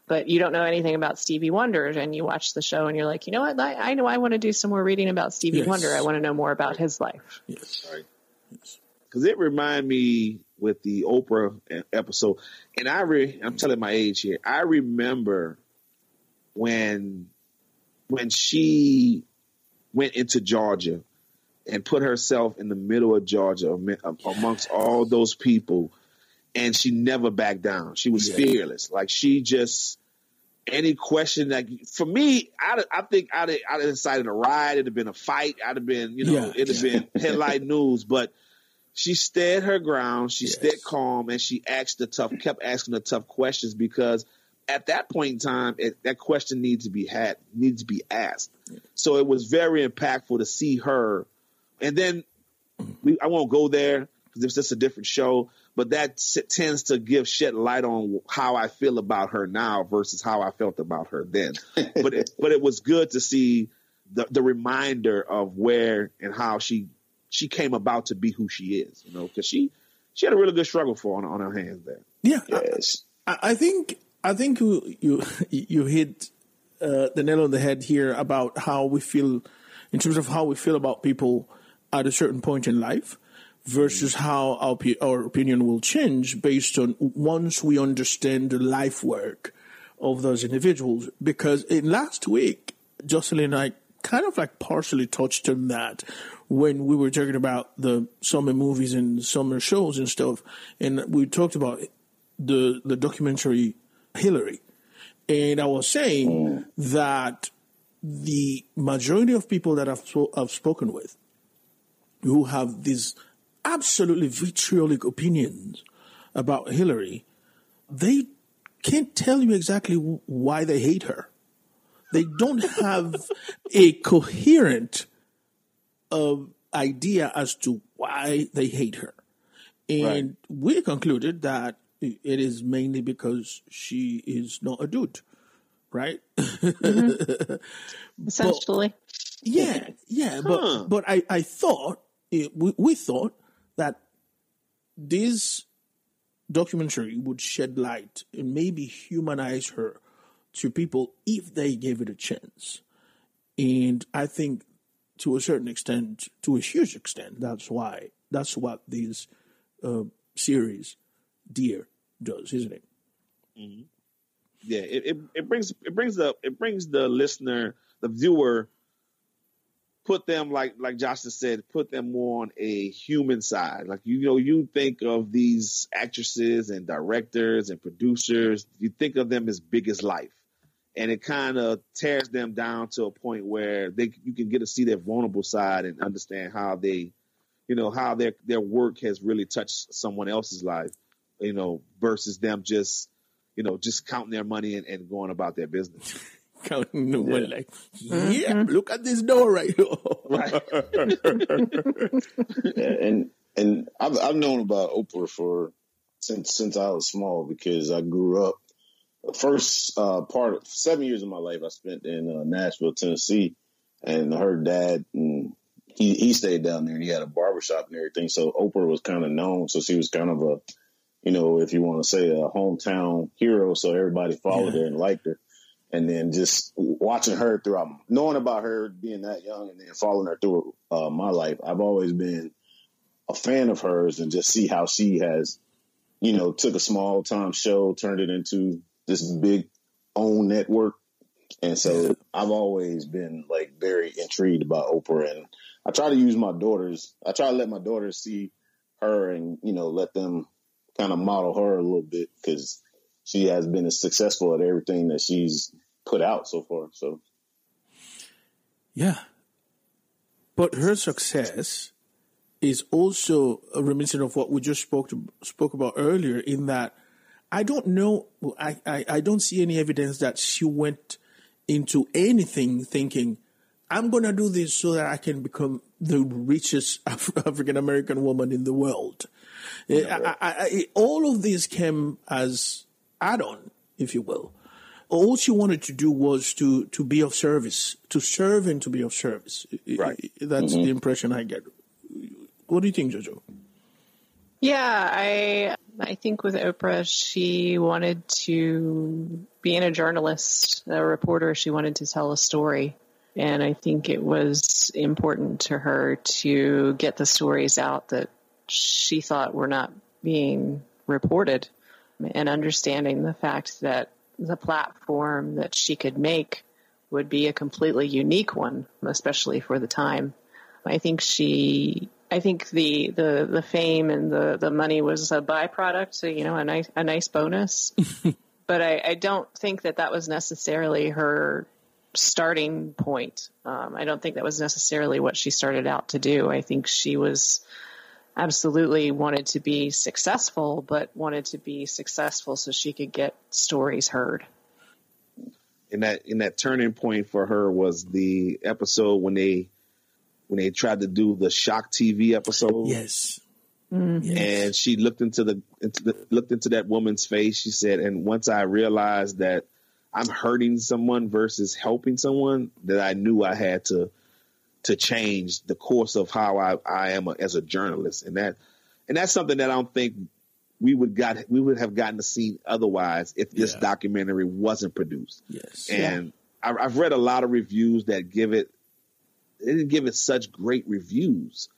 but you don't know anything about Stevie Wonder, and you watch the show and you're like, you know what? I, I know I want to do some more reading about Stevie yes. Wonder. I want to know more about his life. Yes. Right. Yes. Because it reminded me with the Oprah episode, and I re- I'm telling my age here. I remember when when she went into Georgia and put herself in the middle of Georgia amongst yes. all those people. And she never backed down. She was yeah. fearless. Like, she just, any question, like, for me, I, I think I'd have decided a ride. It'd have been a fight. I'd have been, you know, yeah. it'd have been headlight news. But she stayed her ground. She yes. stayed calm. And she asked the tough, kept asking the tough questions, because at that point in time, it, that question needs to be had, needs to be asked. Yeah. So it was very impactful to see her. And then we, I won't go there, because it's just a different show. But that tends to give shed light on how I feel about her now versus how I felt about her then. But it, but it was good to see the, the reminder of where and how she she came about to be who she is, you know, because she she had a really good struggle for on on her hands there. Yeah, yes. I, I think I think you you, you hit uh, the nail on the head here about how we feel in terms of how we feel about people at a certain point in life, versus how our, our opinion will change based on once we understand the life work of those individuals. Because in last week, Jocelyn and I kind of like partially touched on that when we were talking about the summer movies and summer shows and stuff. And we talked about the, the documentary Hillary. And I was saying mm. that the majority of people that I've, I've spoken with who have these absolutely vitriolic opinions about Hillary, they can't tell you exactly why they hate her. They don't have a coherent uh, idea as to why they hate her. And right. we concluded that it is mainly because she is not a dude, right? Mm-hmm. Essentially. But, yeah, yeah. Huh. But, but I, I thought, it, we, we thought, that this documentary would shed light and maybe humanize her to people if they gave it a chance. And I think to a certain extent, to a huge extent, that's why, that's what this uh, series, Dear, does, isn't it? Mm-hmm. Yeah, it, it, it brings it brings the it brings the listener, the viewer, put them, like like Justin said, put them more on a human side. Like, you know, you think of these actresses and directors and producers, you think of them as big as life. And it kind of tears them down to a point where they you can get to see their vulnerable side and understand how they, you know, how their, their work has really touched someone else's life, you know, versus them just, you know, just counting their money and, and going about their business. Counting the one like, yeah, mm-hmm. look at this door right here. Right. yeah, and and I've I've known about Oprah for since since I was small, because I grew up. The first uh, part of seven years of my life I spent in uh, Nashville, Tennessee, and her dad, and he he stayed down there, and he had a barbershop and everything. So Oprah was kind of known. So she was kind of a, you know, if you want to say, a hometown hero. So everybody followed yeah. her and liked her. And then just watching her throughout, knowing about her being that young, and then following her through uh, my life, I've always been a fan of hers, and just see how she has, you know, took a small time show, turned it into this big own network. And so I've always been like very intrigued by Oprah. And I try to use my daughters. I try to let my daughters see her and, you know, let them kind of model her a little bit because she has been as successful at everything that she's put out so far. So, yeah. But her success is also a reminiscent of what we just spoke to, spoke about earlier, in that I don't know, I, I, I don't see any evidence that she went into anything thinking, I'm going to do this so that I can become the richest Af- African-American woman in the world. Yeah, right. I, I, I, all of this came as add-on, if you will. All she wanted to do was to, to be of service, to serve and to be of service. Right. That's mm-hmm. the impression I get. What do you think, Jojo? Yeah, I I think with Oprah, she wanted to be a journalist, a reporter. She wanted to tell a story. And I think it was important to her to get the stories out that she thought were not being reported, and understanding the fact that the platform that she could make would be a completely unique one, especially for the time. I think she, I think the, the, the fame and the, the money was a byproduct, so, you know, a nice, a nice bonus. But I, I don't think that that was necessarily her starting point. Um, I don't think that was necessarily what she started out to do. I think she was absolutely wanted to be successful, but wanted to be successful so she could get stories heard. And that, and that turning point for her was the episode when they, when they tried to do the Shock T V episode. Yes. Mm-hmm. Yes. And she looked into the, into the, looked into that woman's face. She said, and once I realized that I'm hurting someone versus helping someone, that I knew I had to, to change the course of how I, I am a, as a journalist. And that, and that's something that I don't think we would got, we would have gotten to see otherwise if this yeah. documentary wasn't produced. Yes. And yeah. I, I've read a lot of reviews that give it, they didn't give it such great reviews,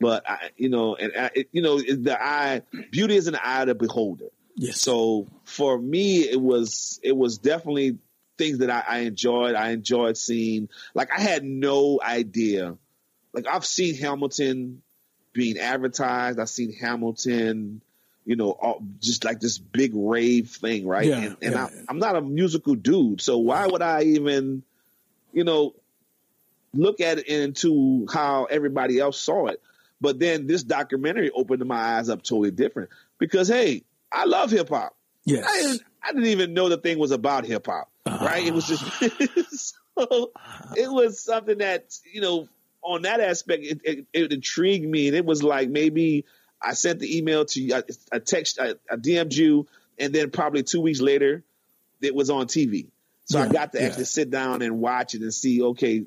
but I, you know, and I, it, you know, the eye, beauty is in the eye of the beholder. Yes. So for me, it was, it was definitely things that I, I enjoyed. I enjoyed seeing, like, I had no idea. Like, I've seen Hamilton being advertised. I've seen Hamilton, you know, all, just like this big rave thing. Right. Yeah, and and yeah, I, yeah. I'm not a musical dude. So why would I even, you know, look at it into how everybody else saw it? But then this documentary opened my eyes up totally different because, hey, I love hip hop. Yes. I didn't, I didn't even know the thing was about hip hop, uh-huh. right? It was just, so it was something that, you know, on that aspect, it, it, it intrigued me. And it was like, maybe I sent the email to you, I, I text, I, I D M'd you, and then probably two weeks later, it was on T V. So yeah, I got to yeah. actually sit down and watch it and see, okay,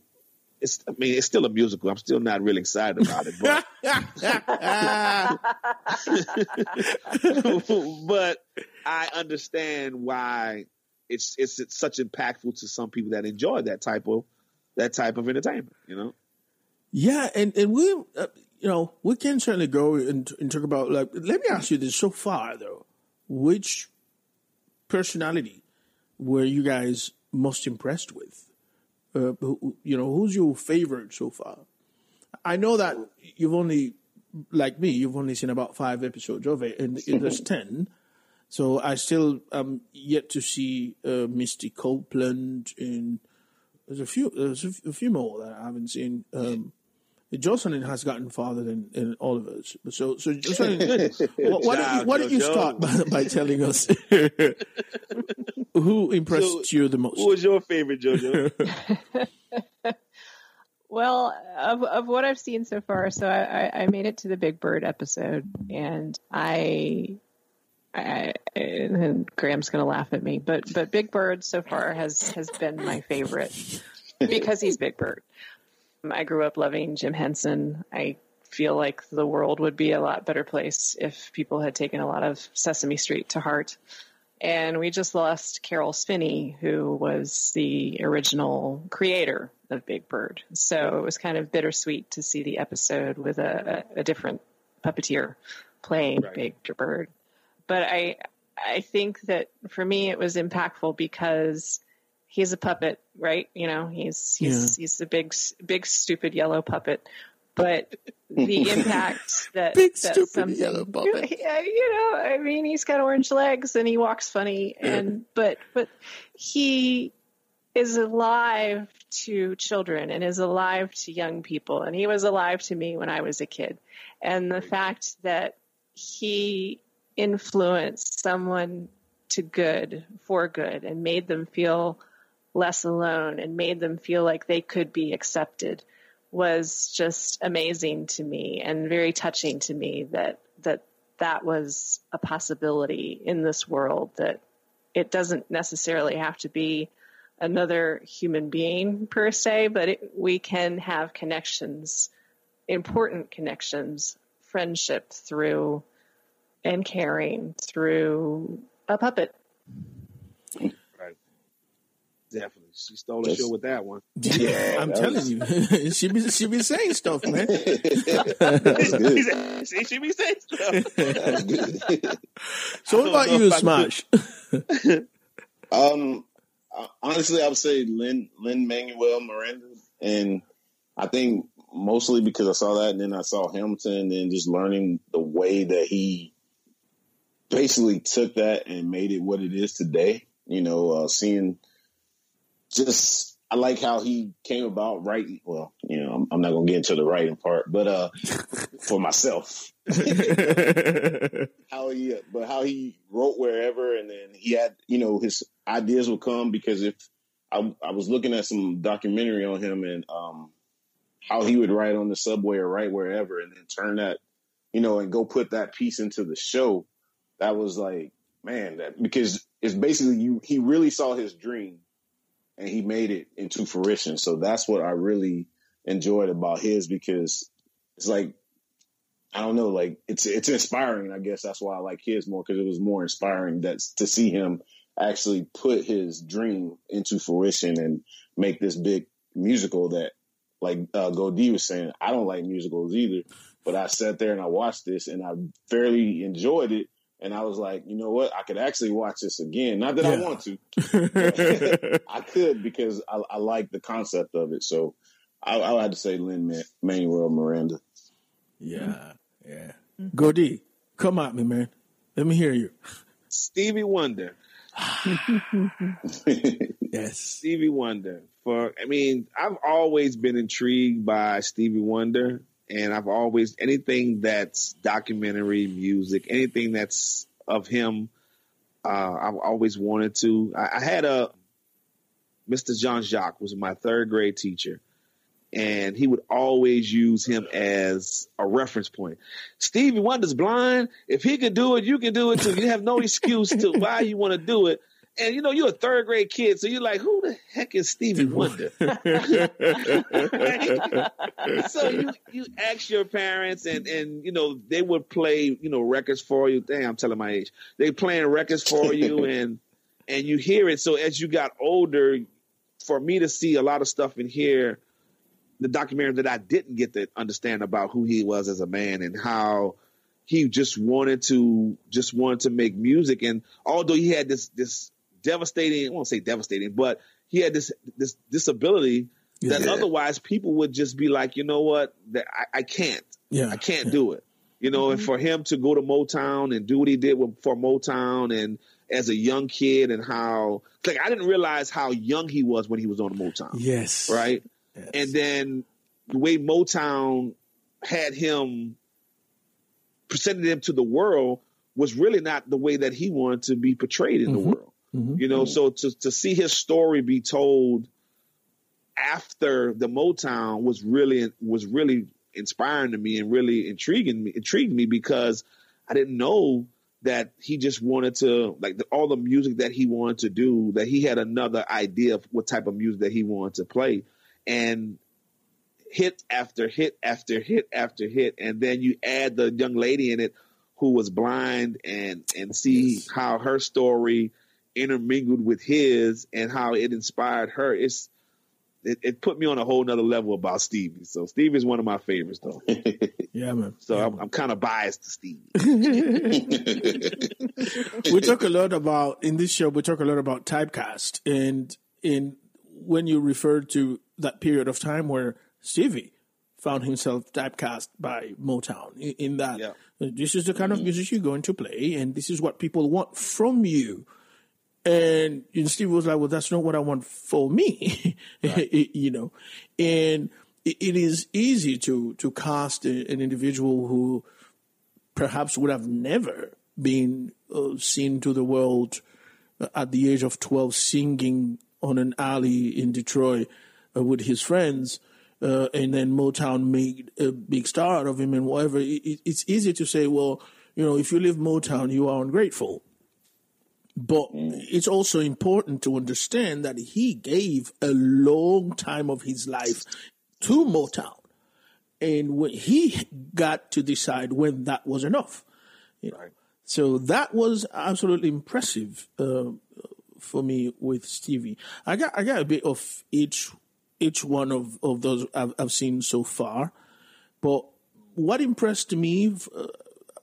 It's, I mean, it's still a musical. I'm still not really excited about it, but but I understand why it's, it's it's such impactful to some people that enjoy that type of that type of entertainment. You know, yeah, and and we uh, you know we can certainly go and, and talk about, like, let me ask you this: so far though, which personality were you guys most impressed with? Uh, you know, who's your favorite so far? I know that you've only, like me, you've only seen about five episodes of it, and there's ten. So I still am yet to see uh, Misty Copeland, and there's a few, there's a few more that I haven't seen. Um, Jocelyn has gotten farther than, than all of us. So, so Jocelyn, what, what did you, what did you start by, by telling us? Who impressed so, you the most? Who was your favorite, JoJo? Well, of of what I've seen so far, so I, I, I made it to the Big Bird episode, and I, I and Graham's going to laugh at me, but but Big Bird so far has has been my favorite because he's Big Bird. I grew up loving Jim Henson. I feel like the world would be a lot better place if people had taken a lot of Sesame Street to heart. And we just lost Carol Spinney, who was the original creator of Big Bird. So it was kind of bittersweet to see the episode with a, a, a different puppeteer playing right. Big Bird. But I I think that for me it was impactful because he's a puppet, right? You know, he's he's yeah. he's the big big stupid yellow puppet. but the impact that big that stupid yellow puppet. Yeah, you know, I mean, he's got orange legs and he walks funny, and but but he is alive to children and is alive to young people, and he was alive to me when I was a kid, and the fact that he influenced someone to good for good and made them feel less alone and made them feel like they could be accepted was just amazing to me and very touching to me that that that was a possibility in this world, that it doesn't necessarily have to be another human being per se, but it, we can have connections, important connections, friendship through and caring through a puppet. Definitely. She stole the show with that one. Yeah, I'm telling you. she be she be saying stuff, man. she, she be saying stuff. So what about you, Smash? um honestly I would say Lin Lin-Manuel Miranda, and I think mostly because I saw that and then I saw Hamilton and just learning the way that he basically took that and made it what it is today. You know, uh, seeing Just, I like how he came about writing. Well, you know, I'm, I'm not going to get into the writing part, but uh, for myself, how he, but how he wrote wherever, and then he had, you know, his ideas would come because if I, I was looking at some documentary on him and um, how he would write on the subway or write wherever, and then turn that, you know, and go put that piece into the show. That was like, man, that because it's basically you. He really saw his dream. And he made it into fruition. So that's what I really enjoyed about his, because it's like, I don't know, like it's it's inspiring. I guess that's why I like his more, because it was more inspiring that's to see him actually put his dream into fruition and make this big musical that, like uh, Godi was saying, I don't like musicals either, but I sat there and I watched this and I fairly enjoyed it. And I was like, you know what? I could actually watch this again. Not that yeah. I want to. I could, because I, I like the concept of it. So I, I would have to say Lin-Manuel Miranda. Yeah, yeah. Godi, come at me, man. Let me hear you. Stevie Wonder. Yes. Stevie Wonder. For I mean, I've always been intrigued by Stevie Wonder. And I've always, anything that's documentary, music, anything that's of him, uh, I've always wanted to. I, I had a, Mister Jean-Jacques was my third grade teacher, and he would always use him as a reference point. Stevie Wonder's blind. If he could do it, you can do it too. You have no excuse to why you want to do it. And, you know, you're a third grade kid, so you're like, who the heck is Stevie Wonder? Right? So you, you ask your parents, and, and, you know, they would play, you know, records for you. Damn, I'm telling my age. They playing records for you, and and you hear it. So as you got older, for me to see a lot of stuff in here, the documentary that I didn't get to understand about who he was as a man and how he just wanted to just wanted to make music. And although he had this this devastating, I won't say devastating, but he had this, this disability that yeah. otherwise people would just be like, you know what, I, I can't, yeah. I can't yeah. do it. You know, mm-hmm. and for him to go to Motown and do what he did with, for Motown and as a young kid, and how, like, I didn't realize how young he was when he was on Motown. Yes. Right. Yes. And then the way Motown had him, presented him to the world, was really not the way that he wanted to be portrayed in mm-hmm. the world. Mm-hmm. You know, so to, to see his story be told after the Motown was really was really inspiring to me and really intriguing me, intrigued me, because I didn't know that he just wanted to, like, the, all the music that he wanted to do, that he had another idea of what type of music that he wanted to play. And hit after hit after hit after hit, and then you add the young lady in it who was blind, and and see yes. how her story intermingled with his and how it inspired her. It's it, it put me on a whole nother level about Stevie. So Stevie is one of my favorites, though. Yeah, man. So yeah, I'm, I'm kind of biased to Stevie. We talk a lot about in this show. We talk a lot about typecast, and in when you refer to that period of time where Stevie found himself typecast by Motown in, in that yeah. this is the kind of music you're going to play and this is what people want from you. And, and Steve was like, well, that's not what I want for me, right. you know. And it, it is easy to, to cast a, an individual who perhaps would have never been uh, seen to the world at the age of twelve singing on an alley in Detroit uh, with his friends. Uh, and then Motown made a big star out of him and whatever. It, it's easy to say, well, you know, if you leave Motown, you are ungrateful. But it's also important to understand that he gave a long time of his life to Motown. And when he got to decide when that was enough. You know? So that was absolutely impressive uh, for me with Stevie. I got I got a bit of each each one of, of those I've, I've seen so far. But what impressed me... Uh,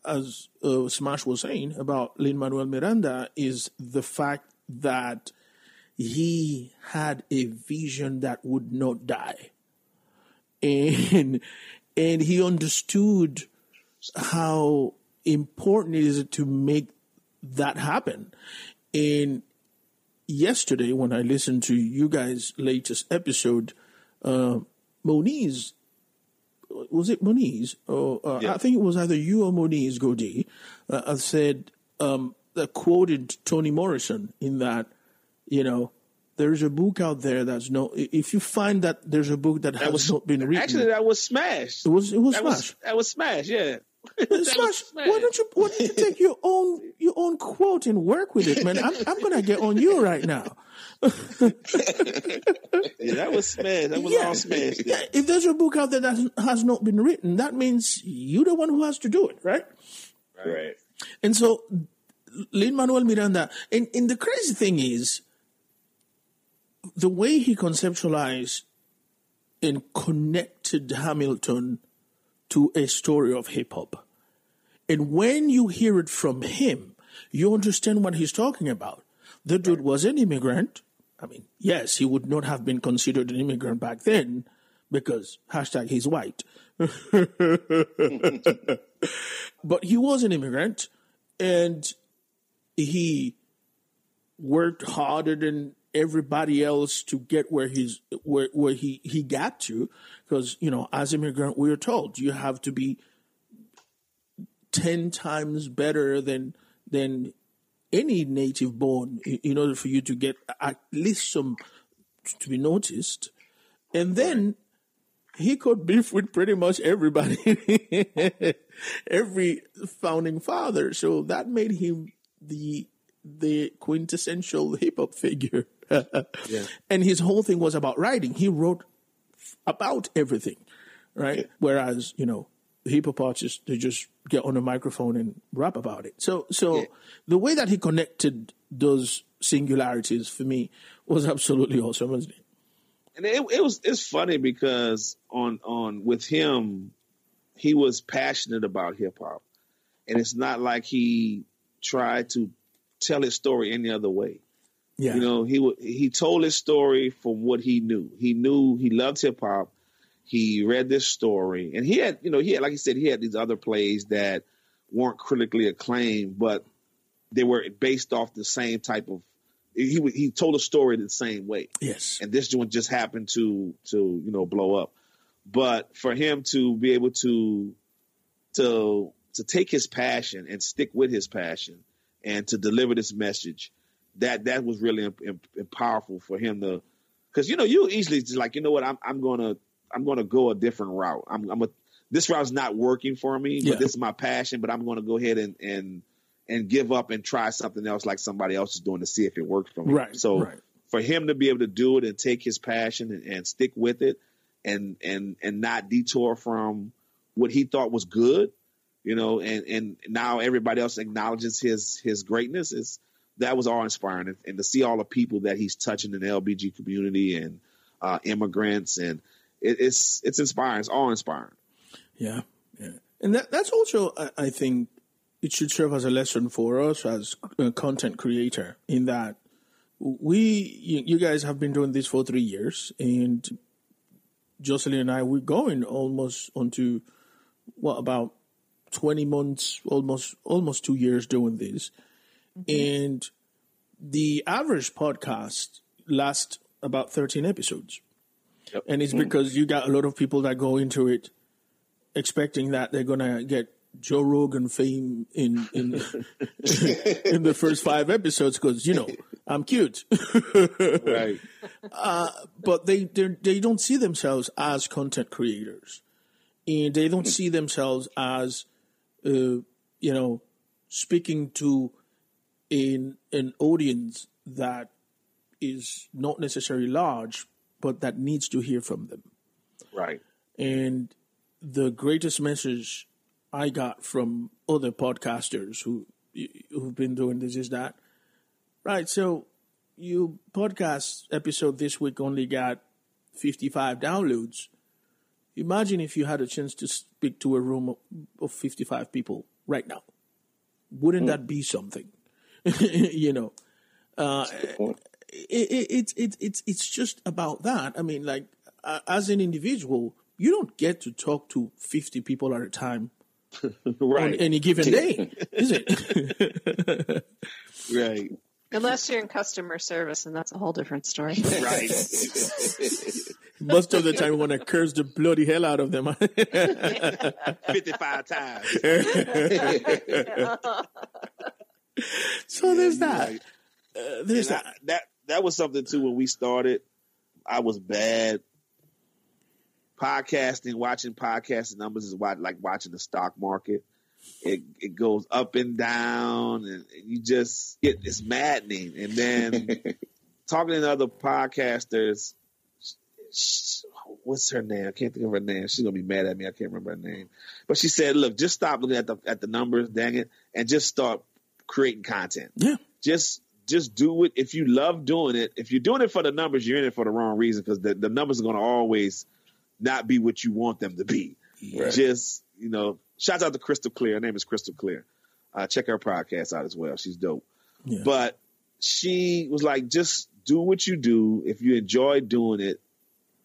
as uh, Smash was saying about Lin-Manuel Miranda, is the fact that he had a vision that would not die. And, and he understood how important it is to make that happen. And yesterday, when I listened to you guys' latest episode, uh, Moniece, was it Moniece? Or, uh, yeah. I think it was either you or Moniece, Godi, uh, I said, um, I quoted Toni Morrison in that, you know, there's a book out there that's no, if you find that there's a book that, that has was, not been written. Actually, that was Smash. It was, it was that Smash. Was, that was Smash, yeah. Smash, Smash, why don't you why don't you take your own your own quote and work with it, man? I'm I'm gonna get on you right now. yeah, that was Smash. That was yeah. all Smash. Yeah. If there's a book out there that has not been written, that means you're the one who has to do it, right? Right. And so, Lin-Manuel Miranda, and, and the crazy thing is, the way he conceptualized and connected Hamilton to a story of hip-hop. And when you hear it from him, you understand what he's talking about. The dude right. was an immigrant. I mean, yes, he would not have been considered an immigrant back then because hashtag he's white. But he was an immigrant and he worked harder than everybody else to get where he's where, where he, he got to, because you know, as an immigrant, we are told you have to be ten times better than than any native born in, in order for you to get at least some to be noticed. And then he could beef with pretty much everybody, every founding father. So that made him the the quintessential hip hop figure. yeah. And his whole thing was about writing. He wrote f- about everything, right? Yeah. Whereas, you know, hip hop artists, they just get on a microphone and rap about it. So, so yeah. the way that he connected those singularities for me was absolutely awesome, wasn't it? And it, it was, it's funny because on, on, with him, he was passionate about hip hop. And it's not like he tried to tell his story any other way. Yeah. You know, he w- he told his story from what he knew. He knew he loved hip hop. He read this story and he had, you know, he had, like he said, he had these other plays that weren't critically acclaimed, but they were based off the same type of, he w- he told a story the same way. Yes. And this one just happened to, to, you know, blow up. But for him to be able to, to, to take his passion and stick with his passion, and to deliver this message, that that was really imp- imp- powerful for him to, because you know you easily just like you know what I'm I'm gonna I'm gonna go a different route. I'm I'm a, this route's not working for me, yeah. but this is my passion. But I'm gonna go ahead and and and give up and try something else like somebody else is doing to see if it works for me. Right. So right. for him to be able to do it and take his passion and, and stick with it, and and and not detour from what he thought was good. You know, and, and now everybody else acknowledges his his greatness. It's, that was awe-inspiring. And, and to see all the people that he's touching in the L B G community and uh, immigrants, and it, it's it's inspiring. It's awe-inspiring. Yeah, yeah. And that, that's also, I, I think, it should serve as a lesson for us as a content creator in that we, you, you guys have been doing this for three years, and Jocelyn and I, we're going almost onto, what, about twenty months, almost almost two years doing this. Mm-hmm. And the average podcast lasts about thirteen episodes. Yep. And it's because you got a lot of people that go into it expecting that they're going to get Joe Rogan fame in in, in the first five episodes because, you know, I'm cute. Right. Uh, but they they don't see themselves as content creators. And they don't see themselves as, uh, you know, speaking to an, an audience that is not necessarily large, but that needs to hear from them. Right. And the greatest message I got from other podcasters who, who've been doing this is that, right, so your podcast episode this week only got fifty-five downloads. Imagine if you had a chance to speak to a room of, of fifty-five people right now. Wouldn't mm. that be something? You know, uh, it's it, it, it, it's it's just about that. I mean, like, uh, as an individual, you don't get to talk to fifty people at a time. Right. On any given day, is it? Right. Unless you're in customer service, and that's a whole different story. Right. Most of the time, when I curse the bloody hell out of them. fifty-five times. So yeah, there's that. Right. Uh, there's that. I, that. That was something, too, when we started. I was bad. Podcasting, watching podcasting numbers is like watching the stock market. It it goes up and down, and you just get it's maddening. And then talking to other podcasters, she, what's her name? I can't think of her name. She's gonna be mad at me. I can't remember her name. But she said, "Look, just stop looking at the at the numbers, dang it, and just start creating content. Yeah, just." Just do it if you love doing it. If you're doing it for the numbers, you're in it for the wrong reason because the, the numbers are going to always not be what you want them to be. Right. Just, you know, shout out to Crystal Clear. Her name is Crystal Clear. Uh, check her podcast out as well. She's dope. Yeah. But she was like, just do what you do. If you enjoy doing it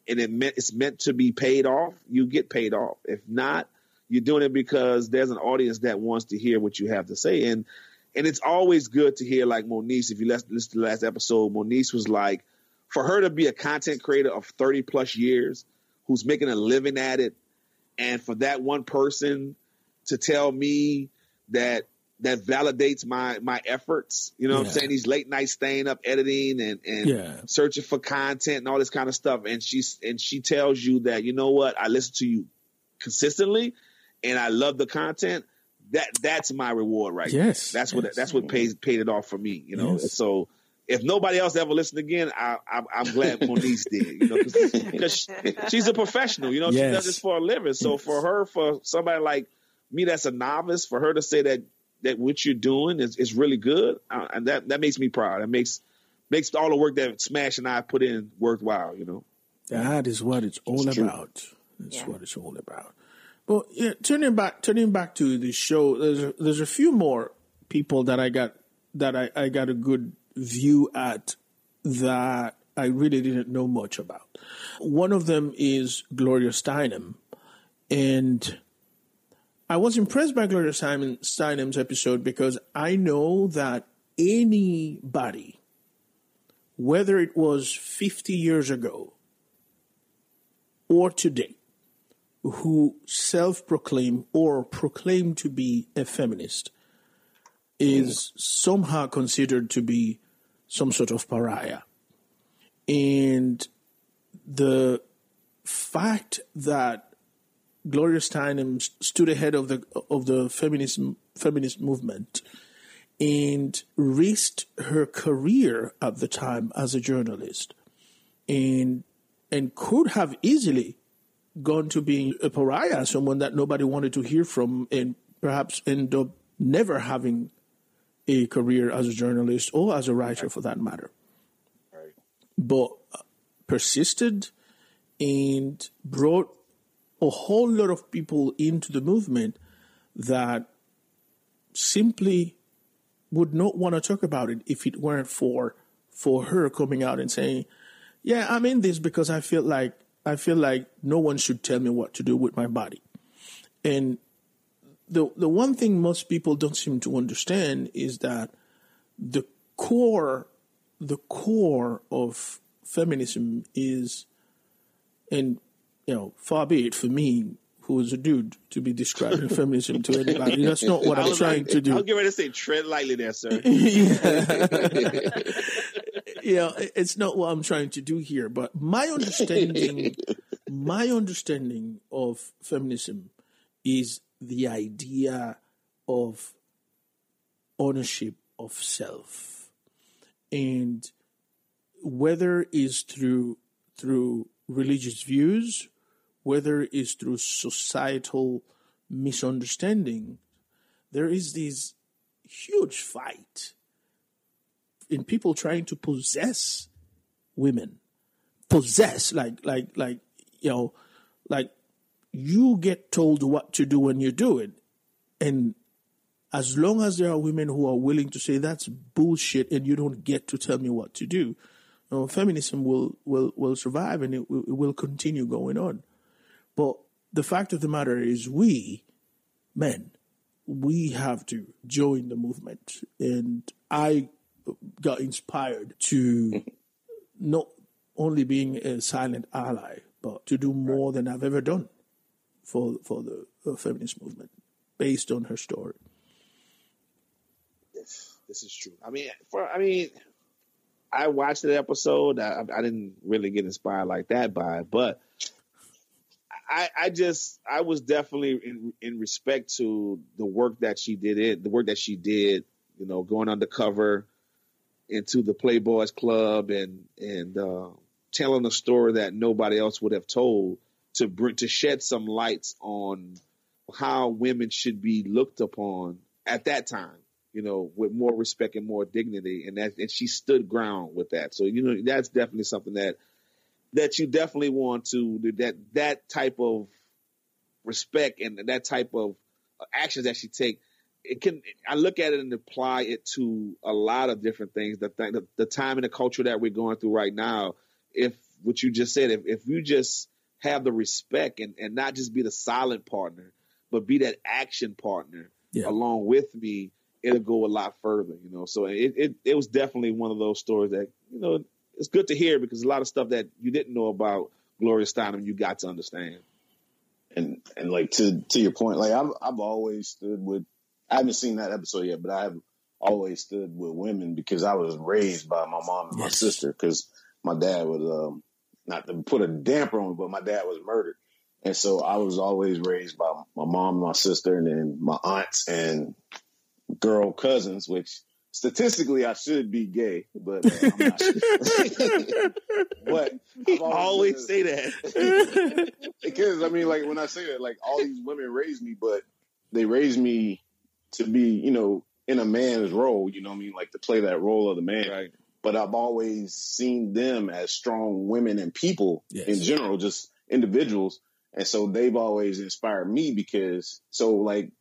and it meant, it's meant to be paid off, you get paid off. If not, you're doing it because there's an audience that wants to hear what you have to say. And And it's always good to hear, like, Moniece, if you listen to the last episode, Moniece was like, for her to be a content creator of thirty-plus years who's making a living at it, and for that one person to tell me that that validates my my efforts, you know yeah. what I'm saying? These late nights staying up editing and, and yeah. searching for content and all this kind of stuff. And, she's, and she tells you that, you know what, I listen to you consistently, and I love the content. That that's my reward, right? Yes, there. that's what yes. that's what pays paid it off for me, you know. Yes. So if nobody else ever listened again, I, I, I'm glad Moniece did, you know, because she's a professional, you know. Yes. She does this for a living. So yes. for her, for somebody like me that's a novice, for her to say that that what you're doing is is really good, uh, and that that makes me proud. It makes makes all the work that Smash and I put in worthwhile, you know. That is what it's all it's about. True. That's yeah. what it's all about. Well, yeah, turning back, turning back to the show, there's a, there's a few more people that I got that I, I got a good view at that I really didn't know much about. One of them is Gloria Steinem, and I was impressed by Gloria Steinem, Steinem's episode because I know that anybody, whether it was fifty years ago or today, who self-proclaim or proclaim to be a feminist is mm. somehow considered to be some sort of pariah. And the fact that Gloria Steinem stood ahead of the of the feminist feminist movement and risked her career at the time as a journalist and and could have easily gone to being a pariah, someone that nobody wanted to hear from, and perhaps end up never having a career as a journalist or as a writer for that matter. Right. But persisted and brought a whole lot of people into the movement that simply would not want to talk about it if it weren't for for her coming out and saying, yeah, I'm in this because I feel like I feel like no one should tell me what to do with my body. And the the one thing most people don't seem to understand is that the core the core of feminism is, and you know, far be it for me, who is a dude, to be describing feminism to anybody. That's not what I'm trying like, to do. I'll get ready to say, tread lightly there, sir. yeah. yeah, it's not what I'm trying to do here. But my understanding, my understanding of feminism is the idea of ownership of self. And whether it's through through religious views, whether it's through societal misunderstanding, there is this huge fight in people trying to possess women. Possess, like, like, like, you know, like you get told what to do when you do it. And as long as there are women who are willing to say that's bullshit and you don't get to tell me what to do, you know, feminism will, will, will survive and it will, it will continue going on. But the fact of the matter is we, men, we have to join the movement. And I got inspired to not only being a silent ally, but to do more than I've ever done for for the uh, feminist movement based on her story. Yes, this is true. I mean, for, I mean... I watched the episode. I, I didn't really get inspired like that by it, but I, I just I was definitely in, in respect to the work that she did. It the work that she did, you know, going undercover into the Playboys Club and and uh, telling a story that nobody else would have told to bring, to shed some lights on how women should be looked upon at that time. You know, with more respect and more dignity, and that, and she stood ground with that. So, you know, that's definitely something that that you definitely want to do, that that type of respect and that type of actions that she take. It can, I look at it and apply it to a lot of different things. The th- the time and the culture that we're going through right now. If what you just said, if if you just have the respect and, and not just be the silent partner, but be that action partner yeah. along with me. It'll go a lot further, you know. So it, it it was definitely one of those stories that, you know, it's good to hear because a lot of stuff that you didn't know about Gloria Steinem, you got to understand. And and like to to your point, like I've I've always stood with. I haven't seen that episode yet, but I've always stood with women because I was raised by my mom and my yes. sister. Because my dad was um, not to put a damper on it, but my dad was murdered, and so I was always raised by my mom, and my sister, and then my aunts and. Girl cousins, which statistically I should be gay, but uh, I'm not sure. But I always say that because I mean, like when I say that, like all these women raised me, but they raised me to be, you know, in a man's role. You know what I mean? Like to play that role of the man. Right. But I've always seen them as strong women and people yes. in general, just individuals, and so they've always inspired me because so like.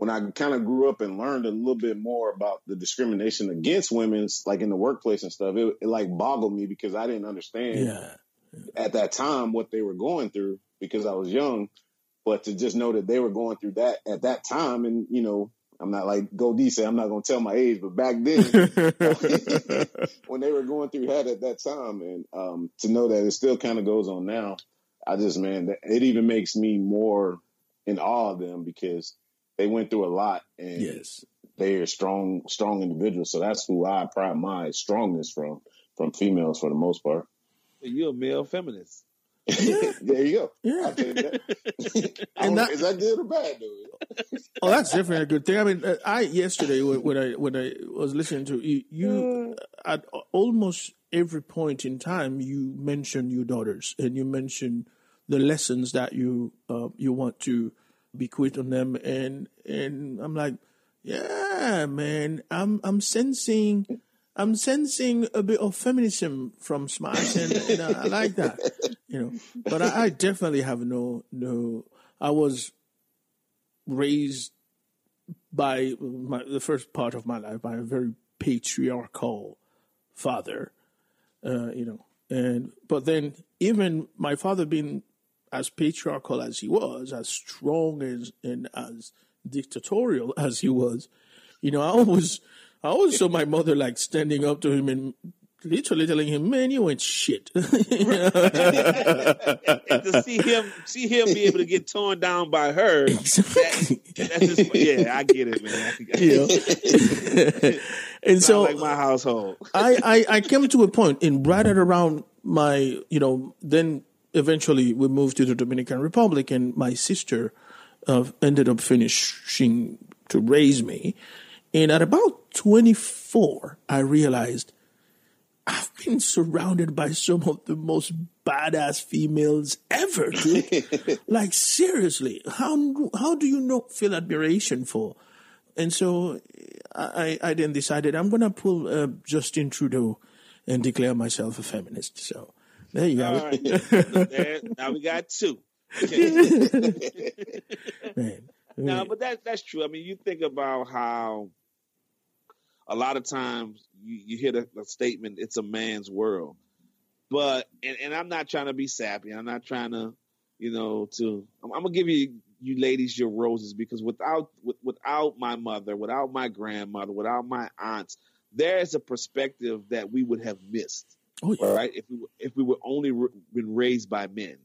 When I kind of grew up and learned a little bit more about the discrimination against women, like in the workplace and stuff, it, it like boggled me because I didn't understand yeah. at that time what they were going through because I was young. But to just know that they were going through that at that time. And, you know, I'm not like Godi said, I'm not going to tell my age, but back then when they were going through that at that time and um, to know that it still kind of goes on now, I just, man, it even makes me more in awe of them because they went through a lot, and yes. they are strong, strong individuals. So that's who I pride my strongness from, from females for the most part. You're a male feminist. Yeah. There you go. Yeah. I'll take that. And that, is that good or bad, dude? Oh, that's definitely a good thing. I mean, I yesterday when, when I when I was listening to you, you uh, at almost every point in time, you mentioned your daughters, and you mentioned the lessons that you uh, you want to. Bequeath on them, and and I'm like, yeah, man, I'm I'm sensing, I'm sensing a bit of feminism from Smash, and, and I, I like that, you know. But I, I definitely have no no. I was raised by my, the first part of my life by a very patriarchal father, uh, you know, And but then even my father being as patriarchal as he was, as strong and, and as dictatorial as he was, you know, I always I always saw my mother like standing up to him and literally telling him, "Man, you ain't shit." To see him, see him be able to get torn down by her. That, that's just, yeah, I get it, man. I, I, yeah. And so, like my household, I, I I came to a point in right at around my, you know, then eventually we moved to the Dominican Republic, and my sister uh, ended up finishing to raise me, and at about twenty-four, I realized I've been surrounded by some of the most badass females ever, dude. Like, seriously, how how do you not feel admiration for? And so I, I then decided I'm going to pull uh, Justin Trudeau and declare myself a feminist. So there you go. Right. There, now we got two. Man. No, but that, that's true. I mean, you think about how a lot of times you, you hear the, the statement, it's a man's world. But, and, and I'm not trying to be sappy. I'm not trying to, you know, to, I'm, I'm going to give you, you ladies your roses, because without, with, without my mother, without my grandmother, without my aunts, there's a perspective that we would have missed. Oh, yeah. Right? If we, if we were only re- been raised by men,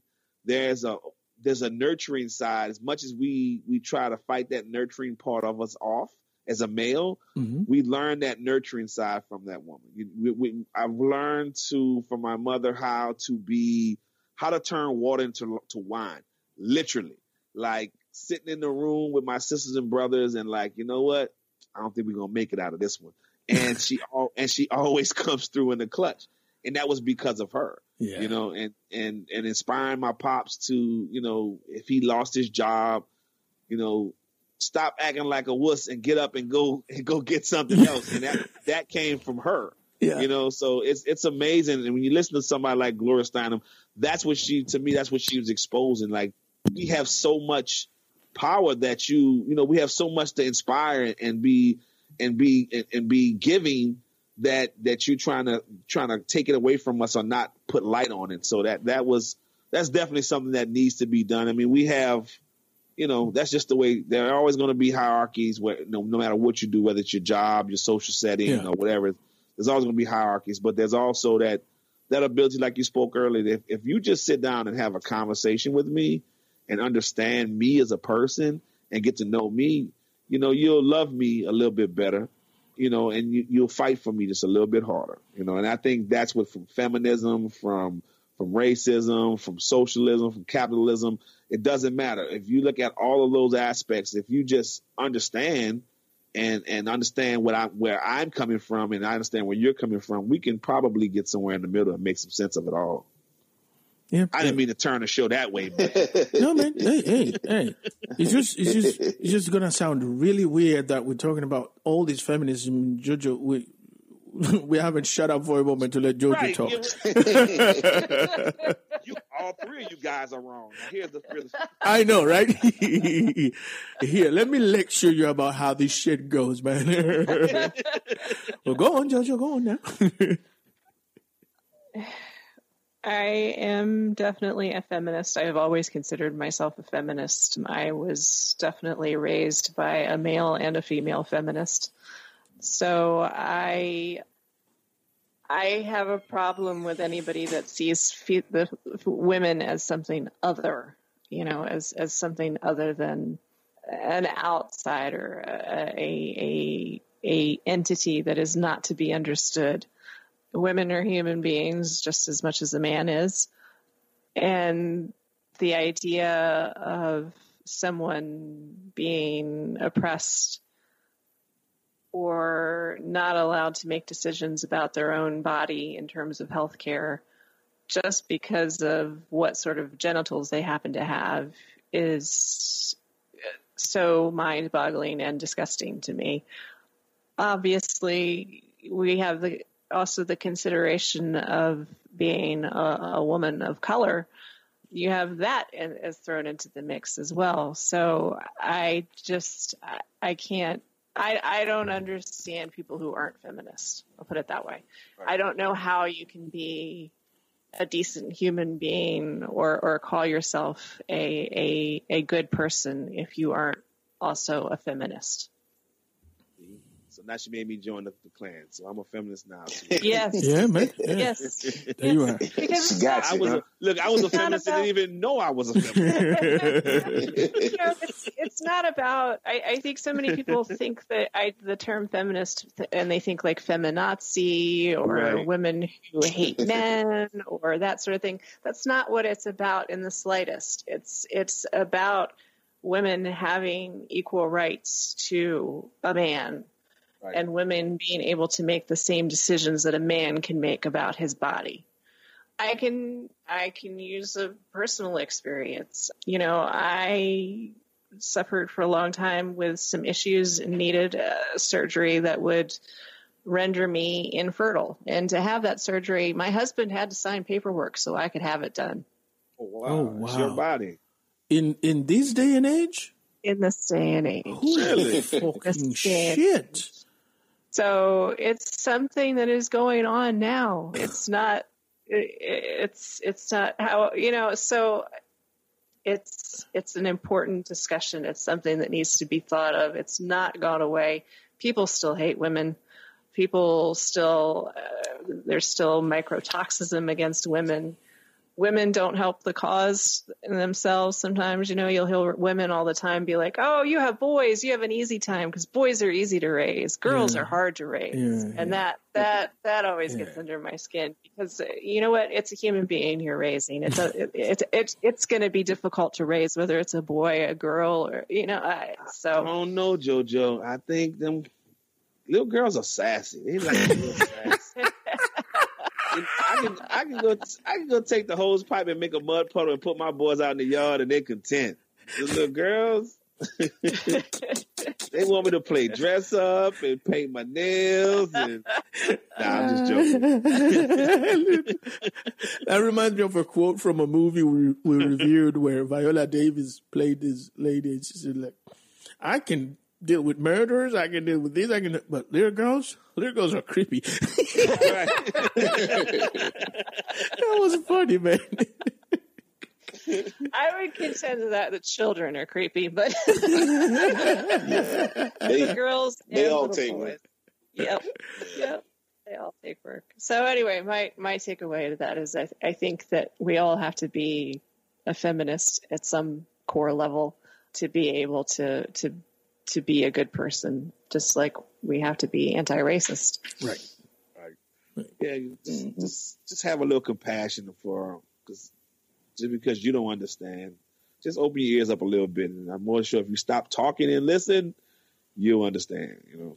there's a, there's a nurturing side. As much as we, we try to fight that nurturing part of us off as a male, mm-hmm. we learn that nurturing side from that woman. We, we, I've learned to, from my mother, how to be, how to turn water into to wine, literally. Like sitting in the room with my sisters and brothers and like, you know what? I don't think we're going to make it out of this one. And she, al- and she always comes through in the clutch. And that was because of her, yeah. you know, and, and, and inspiring my pops to, you know, if he lost his job, you know, stop acting like a wuss and get up and go and go get something else. And that, that came from her, yeah. you know, so it's, it's amazing. And when you listen to somebody like Gloria Steinem, that's what she, to me, that's what she was exposing. Like, we have so much power that you, you know, we have so much to inspire and be, and be, and, and be giving, that that you're trying to trying to take it away from us or not put light on it. So that that was that's definitely something that needs to be done. I mean, we have, you know, that's just the way. There are always going to be hierarchies where no, no matter what you do, whether it's your job, your social setting, yeah. or whatever, there's always going to be hierarchies. But there's also that that ability, like you spoke earlier, that if, if you just sit down and have a conversation with me and understand me as a person and get to know me, you know, you'll love me a little bit better. You know, and you, you'll fight for me just a little bit harder, you know, and I think that's what from feminism, from from racism, from socialism, from capitalism, it doesn't matter. If you look at all of those aspects, if you just understand and and understand what I where I'm coming from and I understand where you're coming from, we can probably get somewhere in the middle and make some sense of it all. Yeah, I didn't mean to turn the show that way, but no, man. Hey, hey, hey. It's just, it's just, it's just gonna sound really weird that we're talking about all this feminism. Jojo, we we haven't shut up for a moment to let Jojo right. talk. You, all three of you guys are wrong. Here's the, here's the... I know, right? Here, let me lecture you about how this shit goes, man. Well, go on, Jojo. Go on now. I am definitely a feminist. I have always considered myself a feminist. I was definitely raised by a male and a female feminist. So I I have a problem with anybody that sees fe- the f- women as something other, you know, as, as something other than an outsider, a, a, a entity that is not to be understood. Women are human beings just as much as a man is. And the idea of someone being oppressed or not allowed to make decisions about their own body in terms of healthcare just because of what sort of genitals they happen to have is so mind-boggling and disgusting to me. Obviously, we have the... also the consideration of being a, a woman of color, you have that in, is thrown into the mix as well. So I just, I, I can't, I, I don't understand people who aren't feminists. I'll put it that way. Right. I don't know how you can be a decent human being or, or call yourself a, a, a good person if you aren't also a feminist. So now she made me join the, the Klan. So I'm a feminist now. Too. Yes. Yeah, man. Yeah. Yes. There you are. Because she got you, I was huh? a, look, I was a feminist about... and didn't even know I was a feminist. You know, it's, it's not about, I, I think so many people think that I, the term feminist, and they think like feminazi or right. women who hate men or that sort of thing. That's not what it's about in the slightest. It's, it's about women having equal rights to a man. Right. And women being able to make the same decisions that a man can make about his body. I can I can use a personal experience. You know, I suffered for a long time with some issues and needed uh, surgery that would render me infertile. And to have that surgery, my husband had to sign paperwork so I could have it done. Oh, wow. Oh, wow. It's your body. In, in this day and age? In this day and age. Holy fucking shit. So it's something that is going on now. It's not, it's, it's not how, you know, so it's, it's an important discussion. It's something that needs to be thought of. It's not gone away. People still hate women. People still, uh, there's still microtoxism against women. Women don't help the cause themselves. Sometimes, you know, you'll hear women all the time be like, oh, you have boys, you have an easy time because boys are easy to raise. Girls yeah. are hard to raise. Yeah, and yeah. that, that, that always yeah. gets under my skin because you know what? It's a human being you're raising. It's, a, it, it, it, it's going to be difficult to raise, whether it's a boy, a girl, or, you know, I, so. I don't know, JoJo. I think them little girls are sassy. They like little sassy. I can, I can go. I can go take the hose pipe and make a mud puddle and put my boys out in the yard, and they're content. The little girls, they want me to play dress up and paint my nails. And... Nah, I'm just joking. That reminds me of a quote from a movie we, we reviewed where Viola Davis played this lady, and she said, "Like, I can deal with murderers. I can deal with these. I can, but little girls." Little girls are creepy. That was funny, man. I would contend that the children are creepy, but yeah. they, girls they all take work. Yep, yep, they all take work. So anyway, my my takeaway to that is I th- I think that we all have to be a feminist at some core level to be able to to. to be a good person, just like we have to be anti-racist. Right. Right. Yeah. Just, mm-hmm. just, just have a little compassion for, because just because you don't understand, just open your ears up a little bit. And I'm more sure if you stop talking and listen, you'll understand, you know?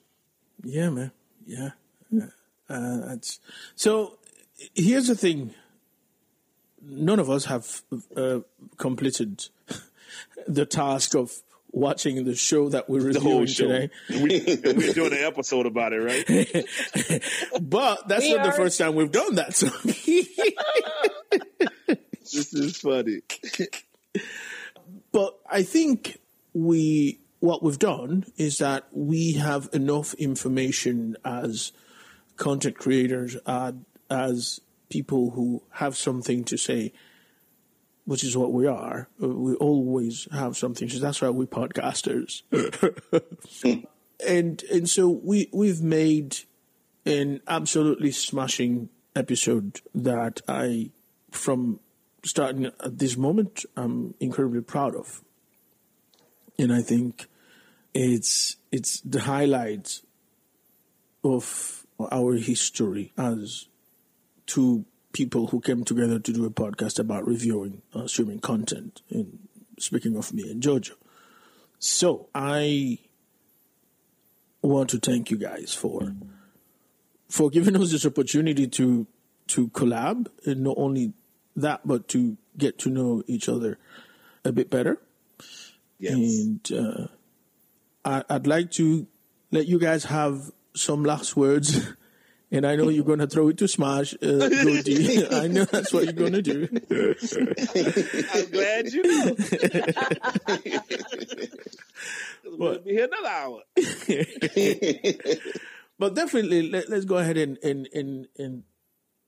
Yeah, man. Yeah. yeah. Uh, that's, so here's the thing. None of us have uh, completed the task of watching the show that we're reviewing today. We, we're doing an episode about it, right? But that's we not are... the first time we've done that. So this is funny. But I think we what we've done is that we have enough information as content creators, uh, as people who have something to say, which is what we are. We always have something. So that's why we're podcasters. and and so we, we've made an absolutely smashing episode that I, from starting at this moment, I'm incredibly proud of. And I think it's it's the highlight of our history as two people who came together to do a podcast about reviewing uh, streaming content, and speaking of me and Jojo. So I want to thank you guys for for giving us this opportunity to to collab, and not only that, but to get to know each other a bit better. Yes. And uh, I, I'd like to let you guys have some last words. And I know you're going to throw it to Smash, uh, Godi. I know that's what you're going to do. I'm glad you know. We'll be here another hour. But definitely, let, let's go ahead and, and, and, and,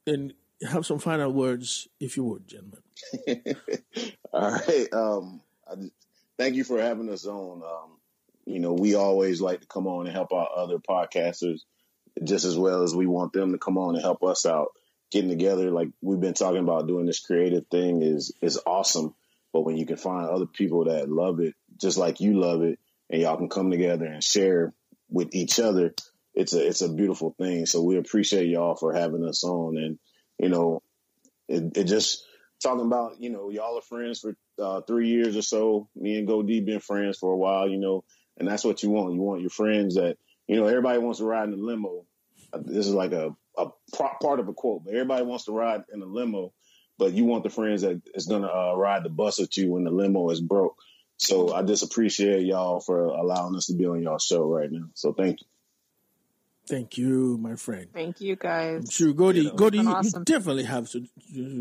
and have some final words, if you would, gentlemen. All right. Um, I just, thank you for having us on. Um, you know, we always like to come on and help our other podcasters just as well as we want them to come on and help us out. Getting together, like we've been talking about, doing this creative thing is is awesome. But when you can find other people that love it, just like you love it, and y'all can come together and share with each other, it's a it's a beautiful thing. So we appreciate y'all for having us on. And, you know, it, it just talking about, you know, y'all are friends for uh, three years or so. Me and Godi been friends for a while, you know, and that's what you want. You want your friends that, you know, everybody wants to ride in a limo. This is like a, a part of a quote, but everybody wants to ride in a limo, but you want the friends that is going to uh, ride the bus with you when the limo is broke. So I just appreciate y'all for allowing us to be on y'all show right now. So thank you. Thank you, my friend. Thank you, guys. I'm sure, Godi, you know, Godi, you, awesome. You definitely have to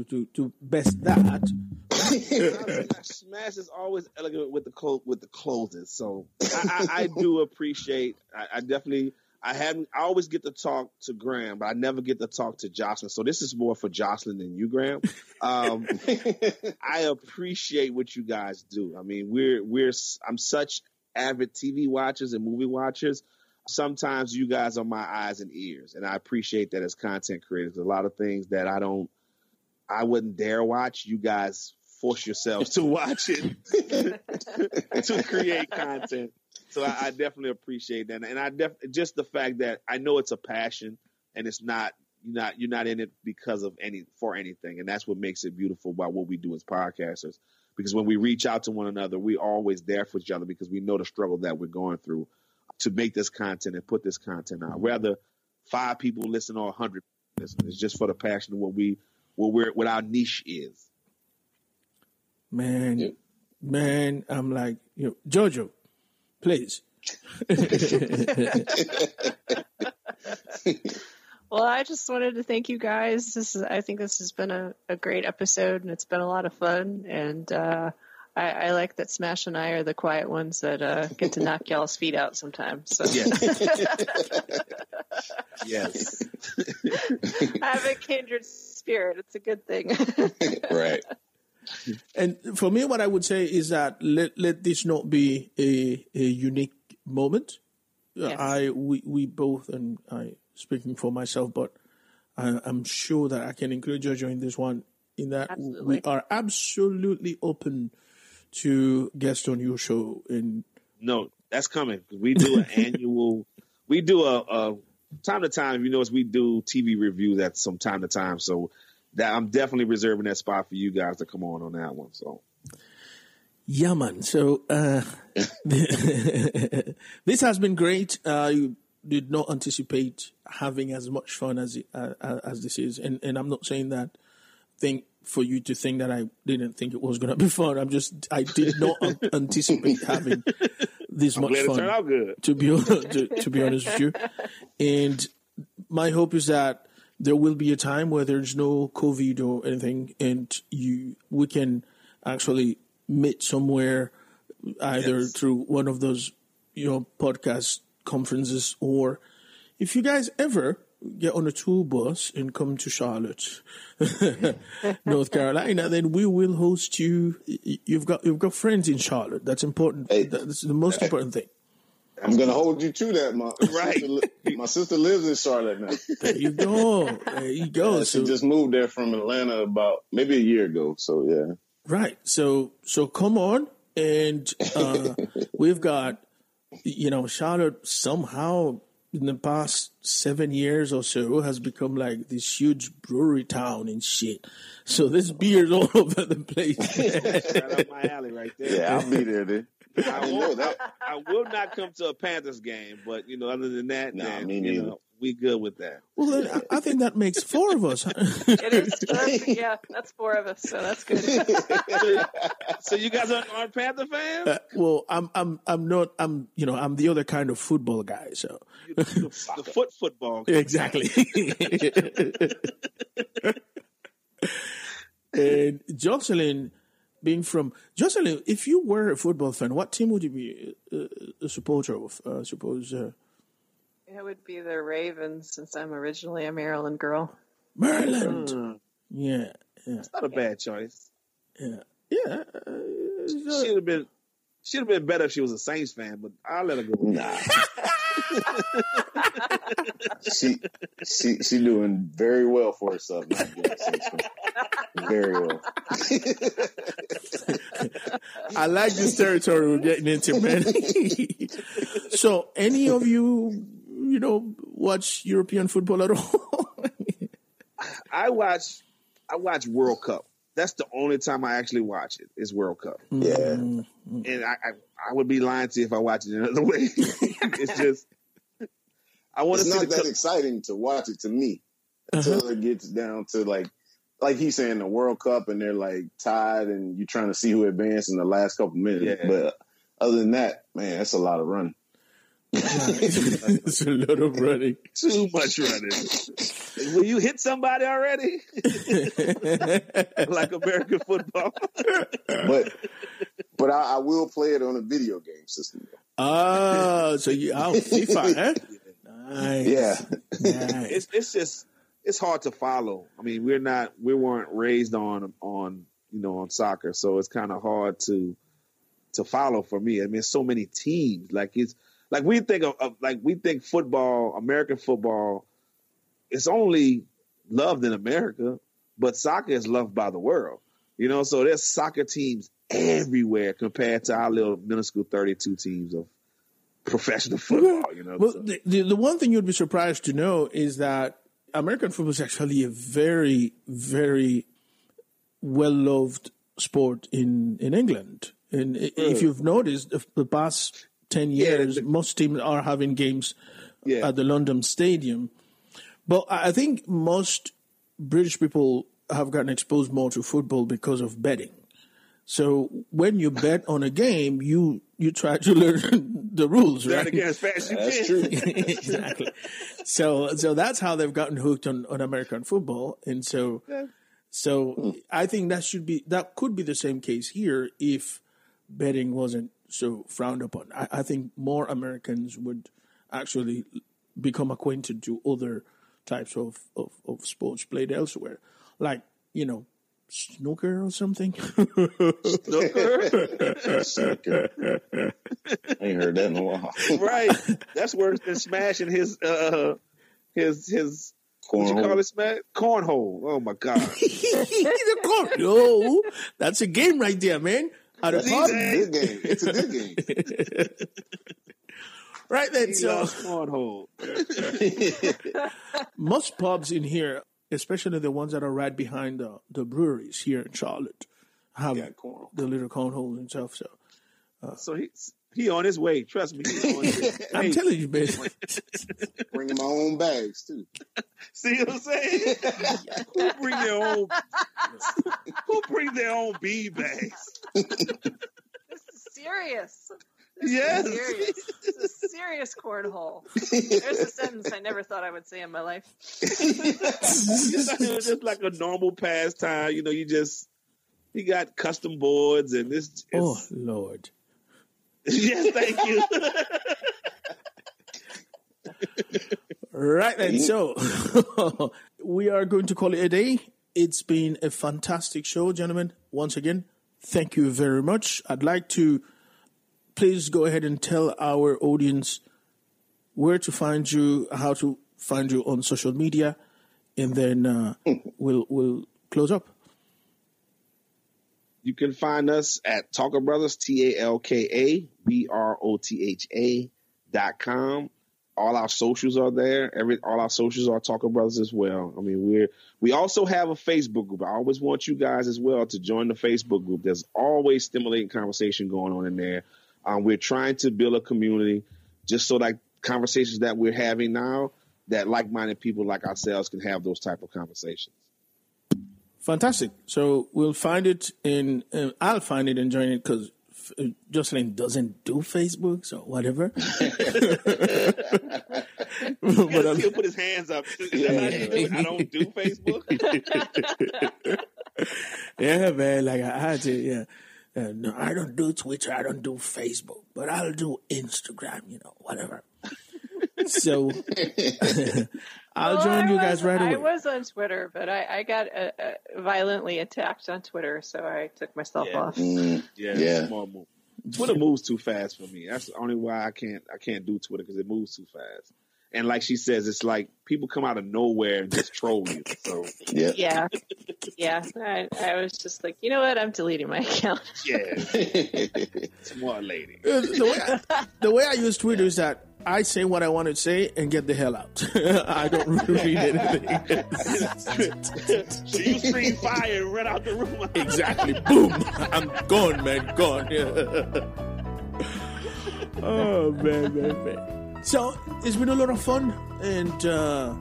to, to best that. Smash is always elegant with the clo- with the closes. So I, I, I do appreciate. I, I definitely. I haven't. I always get to talk to Graham, but I never get to talk to Jocelyn. So this is more for Jocelyn than you, Graham. Um, I appreciate what you guys do. I mean, we're we're. I'm such avid T V watchers and movie watchers. Sometimes you guys are my eyes and ears, and I appreciate that as content creators. There's a lot of things that I don't, I wouldn't dare watch. You guys force yourselves to watch it to create content. So I, I definitely appreciate that, and I def, just the fact that I know it's a passion, and it's not you're not you're not in it because of any for anything, and that's what makes it beautiful about what we do as podcasters. Because when we reach out to one another, we're always there for each other because we know the struggle that we're going through to make this content and put this content out. Whether five people listen or a hundred listen, it's just for the passion of what we, what we're, what our niche is. Man, yeah. man, I'm like, you know, Jojo, please. Well, I just wanted to thank you guys. This is, I think this has been a, a great episode, and it's been a lot of fun. And, uh, I, I like that Smash and I are the quiet ones that uh, get to knock y'all's feet out sometimes. So. Yes. Yes. I have a kindred spirit. It's a good thing. Right. And for me, what I would say is that let let this not be a, a unique moment. Yes. I we, we both, and I speaking for myself, but I, I'm sure that I can include Jojo in this one, in that absolutely. We are absolutely open to guest on your show. And no, that's coming. We do an annual, we do a, a time to time, you know, as we do T V reviews at some time to time. So that I'm definitely reserving that spot for you guys to come on on that one. So. Yeah, man. So, uh, this has been great. Uh, you did not anticipate having as much fun as, uh, as this is. And, and I'm not saying that thing for you to think that I didn't think it was going to be fun. I'm just, I did not un- anticipate having this I'm much fun, out good. To be, to, to be honest with you. And my hope is that there will be a time where there's no COVID or anything, and you, we can actually meet somewhere either yes. through one of those, you know, podcast conferences, or if you guys ever get on a tour bus and come to Charlotte, North Carolina, then we will host you. You've got you've got friends in Charlotte. That's important. Hey, that's the most hey, important thing. I'm going to hold you to that, my right. Sister, my sister lives in Charlotte now. There you go. There you go. Yeah, she so, just moved there from Atlanta about maybe a year ago. So yeah. Right. So so come on, and uh, we've got, you know, Charlotte somehow in the past seven years or so has become like this huge brewery town and shit. So there's beers all over the place. Right up my alley right there. Yeah, I'll be there then. I will, that, I will not come to a Panthers game, but, you know, other than that, nah, then, me you know, we good with that. Well, then, I think that makes four of us. It is. That's, yeah, that's four of us, so that's good. So you guys aren't, aren't Panther fans? Uh, well, I'm, I'm, I'm not. I'm, you know, I'm the other kind of football guy. So the, the, the foot football guy. Exactly. And Jocelyn. Being from Jocelyn, if you were a football fan, what team would you be uh, a supporter of? I uh, suppose uh, it would be the Ravens, since I'm originally a Maryland girl. Maryland, mm. Yeah, yeah. It's not a bad choice. Yeah, yeah. She'd have been, she'd have been better if she was a Saints fan, but I'll let her go. Nah. she she she doing very well for herself. Not very well. I like this territory we're getting into, man. So, any of you, you know, watch European football at all? I watch, I watch World Cup. That's the only time I actually watch it. Is World Cup. Yeah, mm-hmm. And I, I I would be lying to you if I watched it another way. It's just. I want it's to see not that co- exciting to watch it to me until uh-huh. it gets down to like, like he's saying the World Cup and they're like tied and you're trying to see who advanced in the last couple minutes. Yeah. But other than that, man, that's a lot of running. It's a lot of running. Too much running. Will you hit somebody already? Like American football. But but I, I will play it on a video game system. Oh, so you out FIFA, huh? Nice. Yeah, nice. it's it's just it's hard to follow. I mean, we're not we weren't raised on on you know on soccer, so it's kind of hard to to follow for me. I mean, it's so many teams. Like it's like we think of, of like we think football, American football, it's only loved in America, but soccer is loved by the world. You know, so there's soccer teams everywhere compared to our little minuscule thirty-two teams of professional football, you know. Well, so. the, the the one thing you'd be surprised to know is that American football is actually a very, very well-loved sport in, in England. And mm. if you've noticed, if the past ten years, yeah, the, most teams are having games yeah. at the London Stadium. But I think most British people have gotten exposed more to football because of betting. So when you bet on a game, you you try to learn the rules, right? Learn again as fast as you that's can. True. Exactly. So so that's how they've gotten hooked on, on American football, and so yeah. so mm. I think that should be that could be the same case here if betting wasn't so frowned upon. I, I think more Americans would actually become acquainted to other types of, of, of sports played elsewhere, like you know. Snooker or something? Snooker? Snooker. I ain't heard that in a while. Right. That's worse than Smash and his, uh, his, his, Cornhole. What you call it, Smash? Cornhole. Oh my God. He's a cornhole. That's a game right there, man. At a pub. It's a good game. It's a good game. Right then, he so. Cornhole. Most pubs in here, especially the ones that are right behind the, the breweries here in Charlotte, have yeah, the little cornholes and stuff. So, uh, so he's he on his way. Trust me, he's on his way. I'm hey. telling you, man. Bring my own bags too. See what I'm saying? Who bring their own? Who bring their own bean bags? This is serious. This yes. is serious. This is a serious cornhole. There's a sentence I never thought I would say in my life. It's just like a normal pastime. You know, you just, you got custom boards and this. It's... Oh, Lord. Yes, thank you. Right then. So we are going to call it a day. It's been a fantastic show, gentlemen. Once again, thank you very much. I'd like to please go ahead and tell our audience where to find you, how to find you on social media, and then uh, we'll we'll close up. You can find us at Talk A Brothas, T A L K A B R O T H A dot com. All our socials are there. Every all our socials are Talk A Brothas as well. I mean, we're we also have a Facebook group. I always want you guys as well to join the Facebook group. There's always stimulating conversation going on in there. Um, we're trying to build a community just so like conversations that we're having now that like-minded people like ourselves can have those type of conversations. Fantastic. So we'll find it in, uh, I'll find it and join it because f- Jocelyn doesn't do Facebook, so whatever. But he'll put his hands up. Yeah, yeah. I don't do Facebook. Yeah, man. Like I, I do, yeah. Uh, no, I don't do Twitter. I don't do Facebook, but I'll do Instagram, you know, whatever. So I'll well, join I you was, guys right away. I was on Twitter, but I, I got uh, uh, violently attacked on Twitter, so I took myself yeah. off. Mm, yeah, yeah. Small move. Twitter moves too fast for me. That's the only why I can't I can't do Twitter, because it moves too fast. And like she says, it's like people come out of nowhere and just troll you. So yeah, yeah, yeah. I, I was just like, you know what? I'm deleting my account. Yeah, smart lady. The way I, the way I use Twitter is that I say what I want to say and get the hell out. I don't read anything. So you scream fire and run out the room. Exactly. Boom. I'm gone, man. Gone. Oh man, man, man. So it's been a lot of fun, and uh,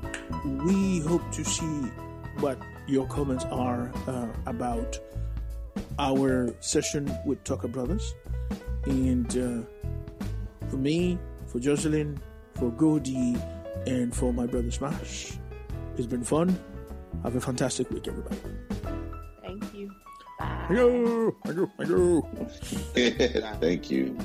we hope to see what your comments are uh, about our session with Talk A Brothas. And uh, for me, for Jocelyn, for Godi, and for my brother Smash, it's been fun. Have a fantastic week, everybody. Thank you. Bye. Thank you. Thank you. Thank you.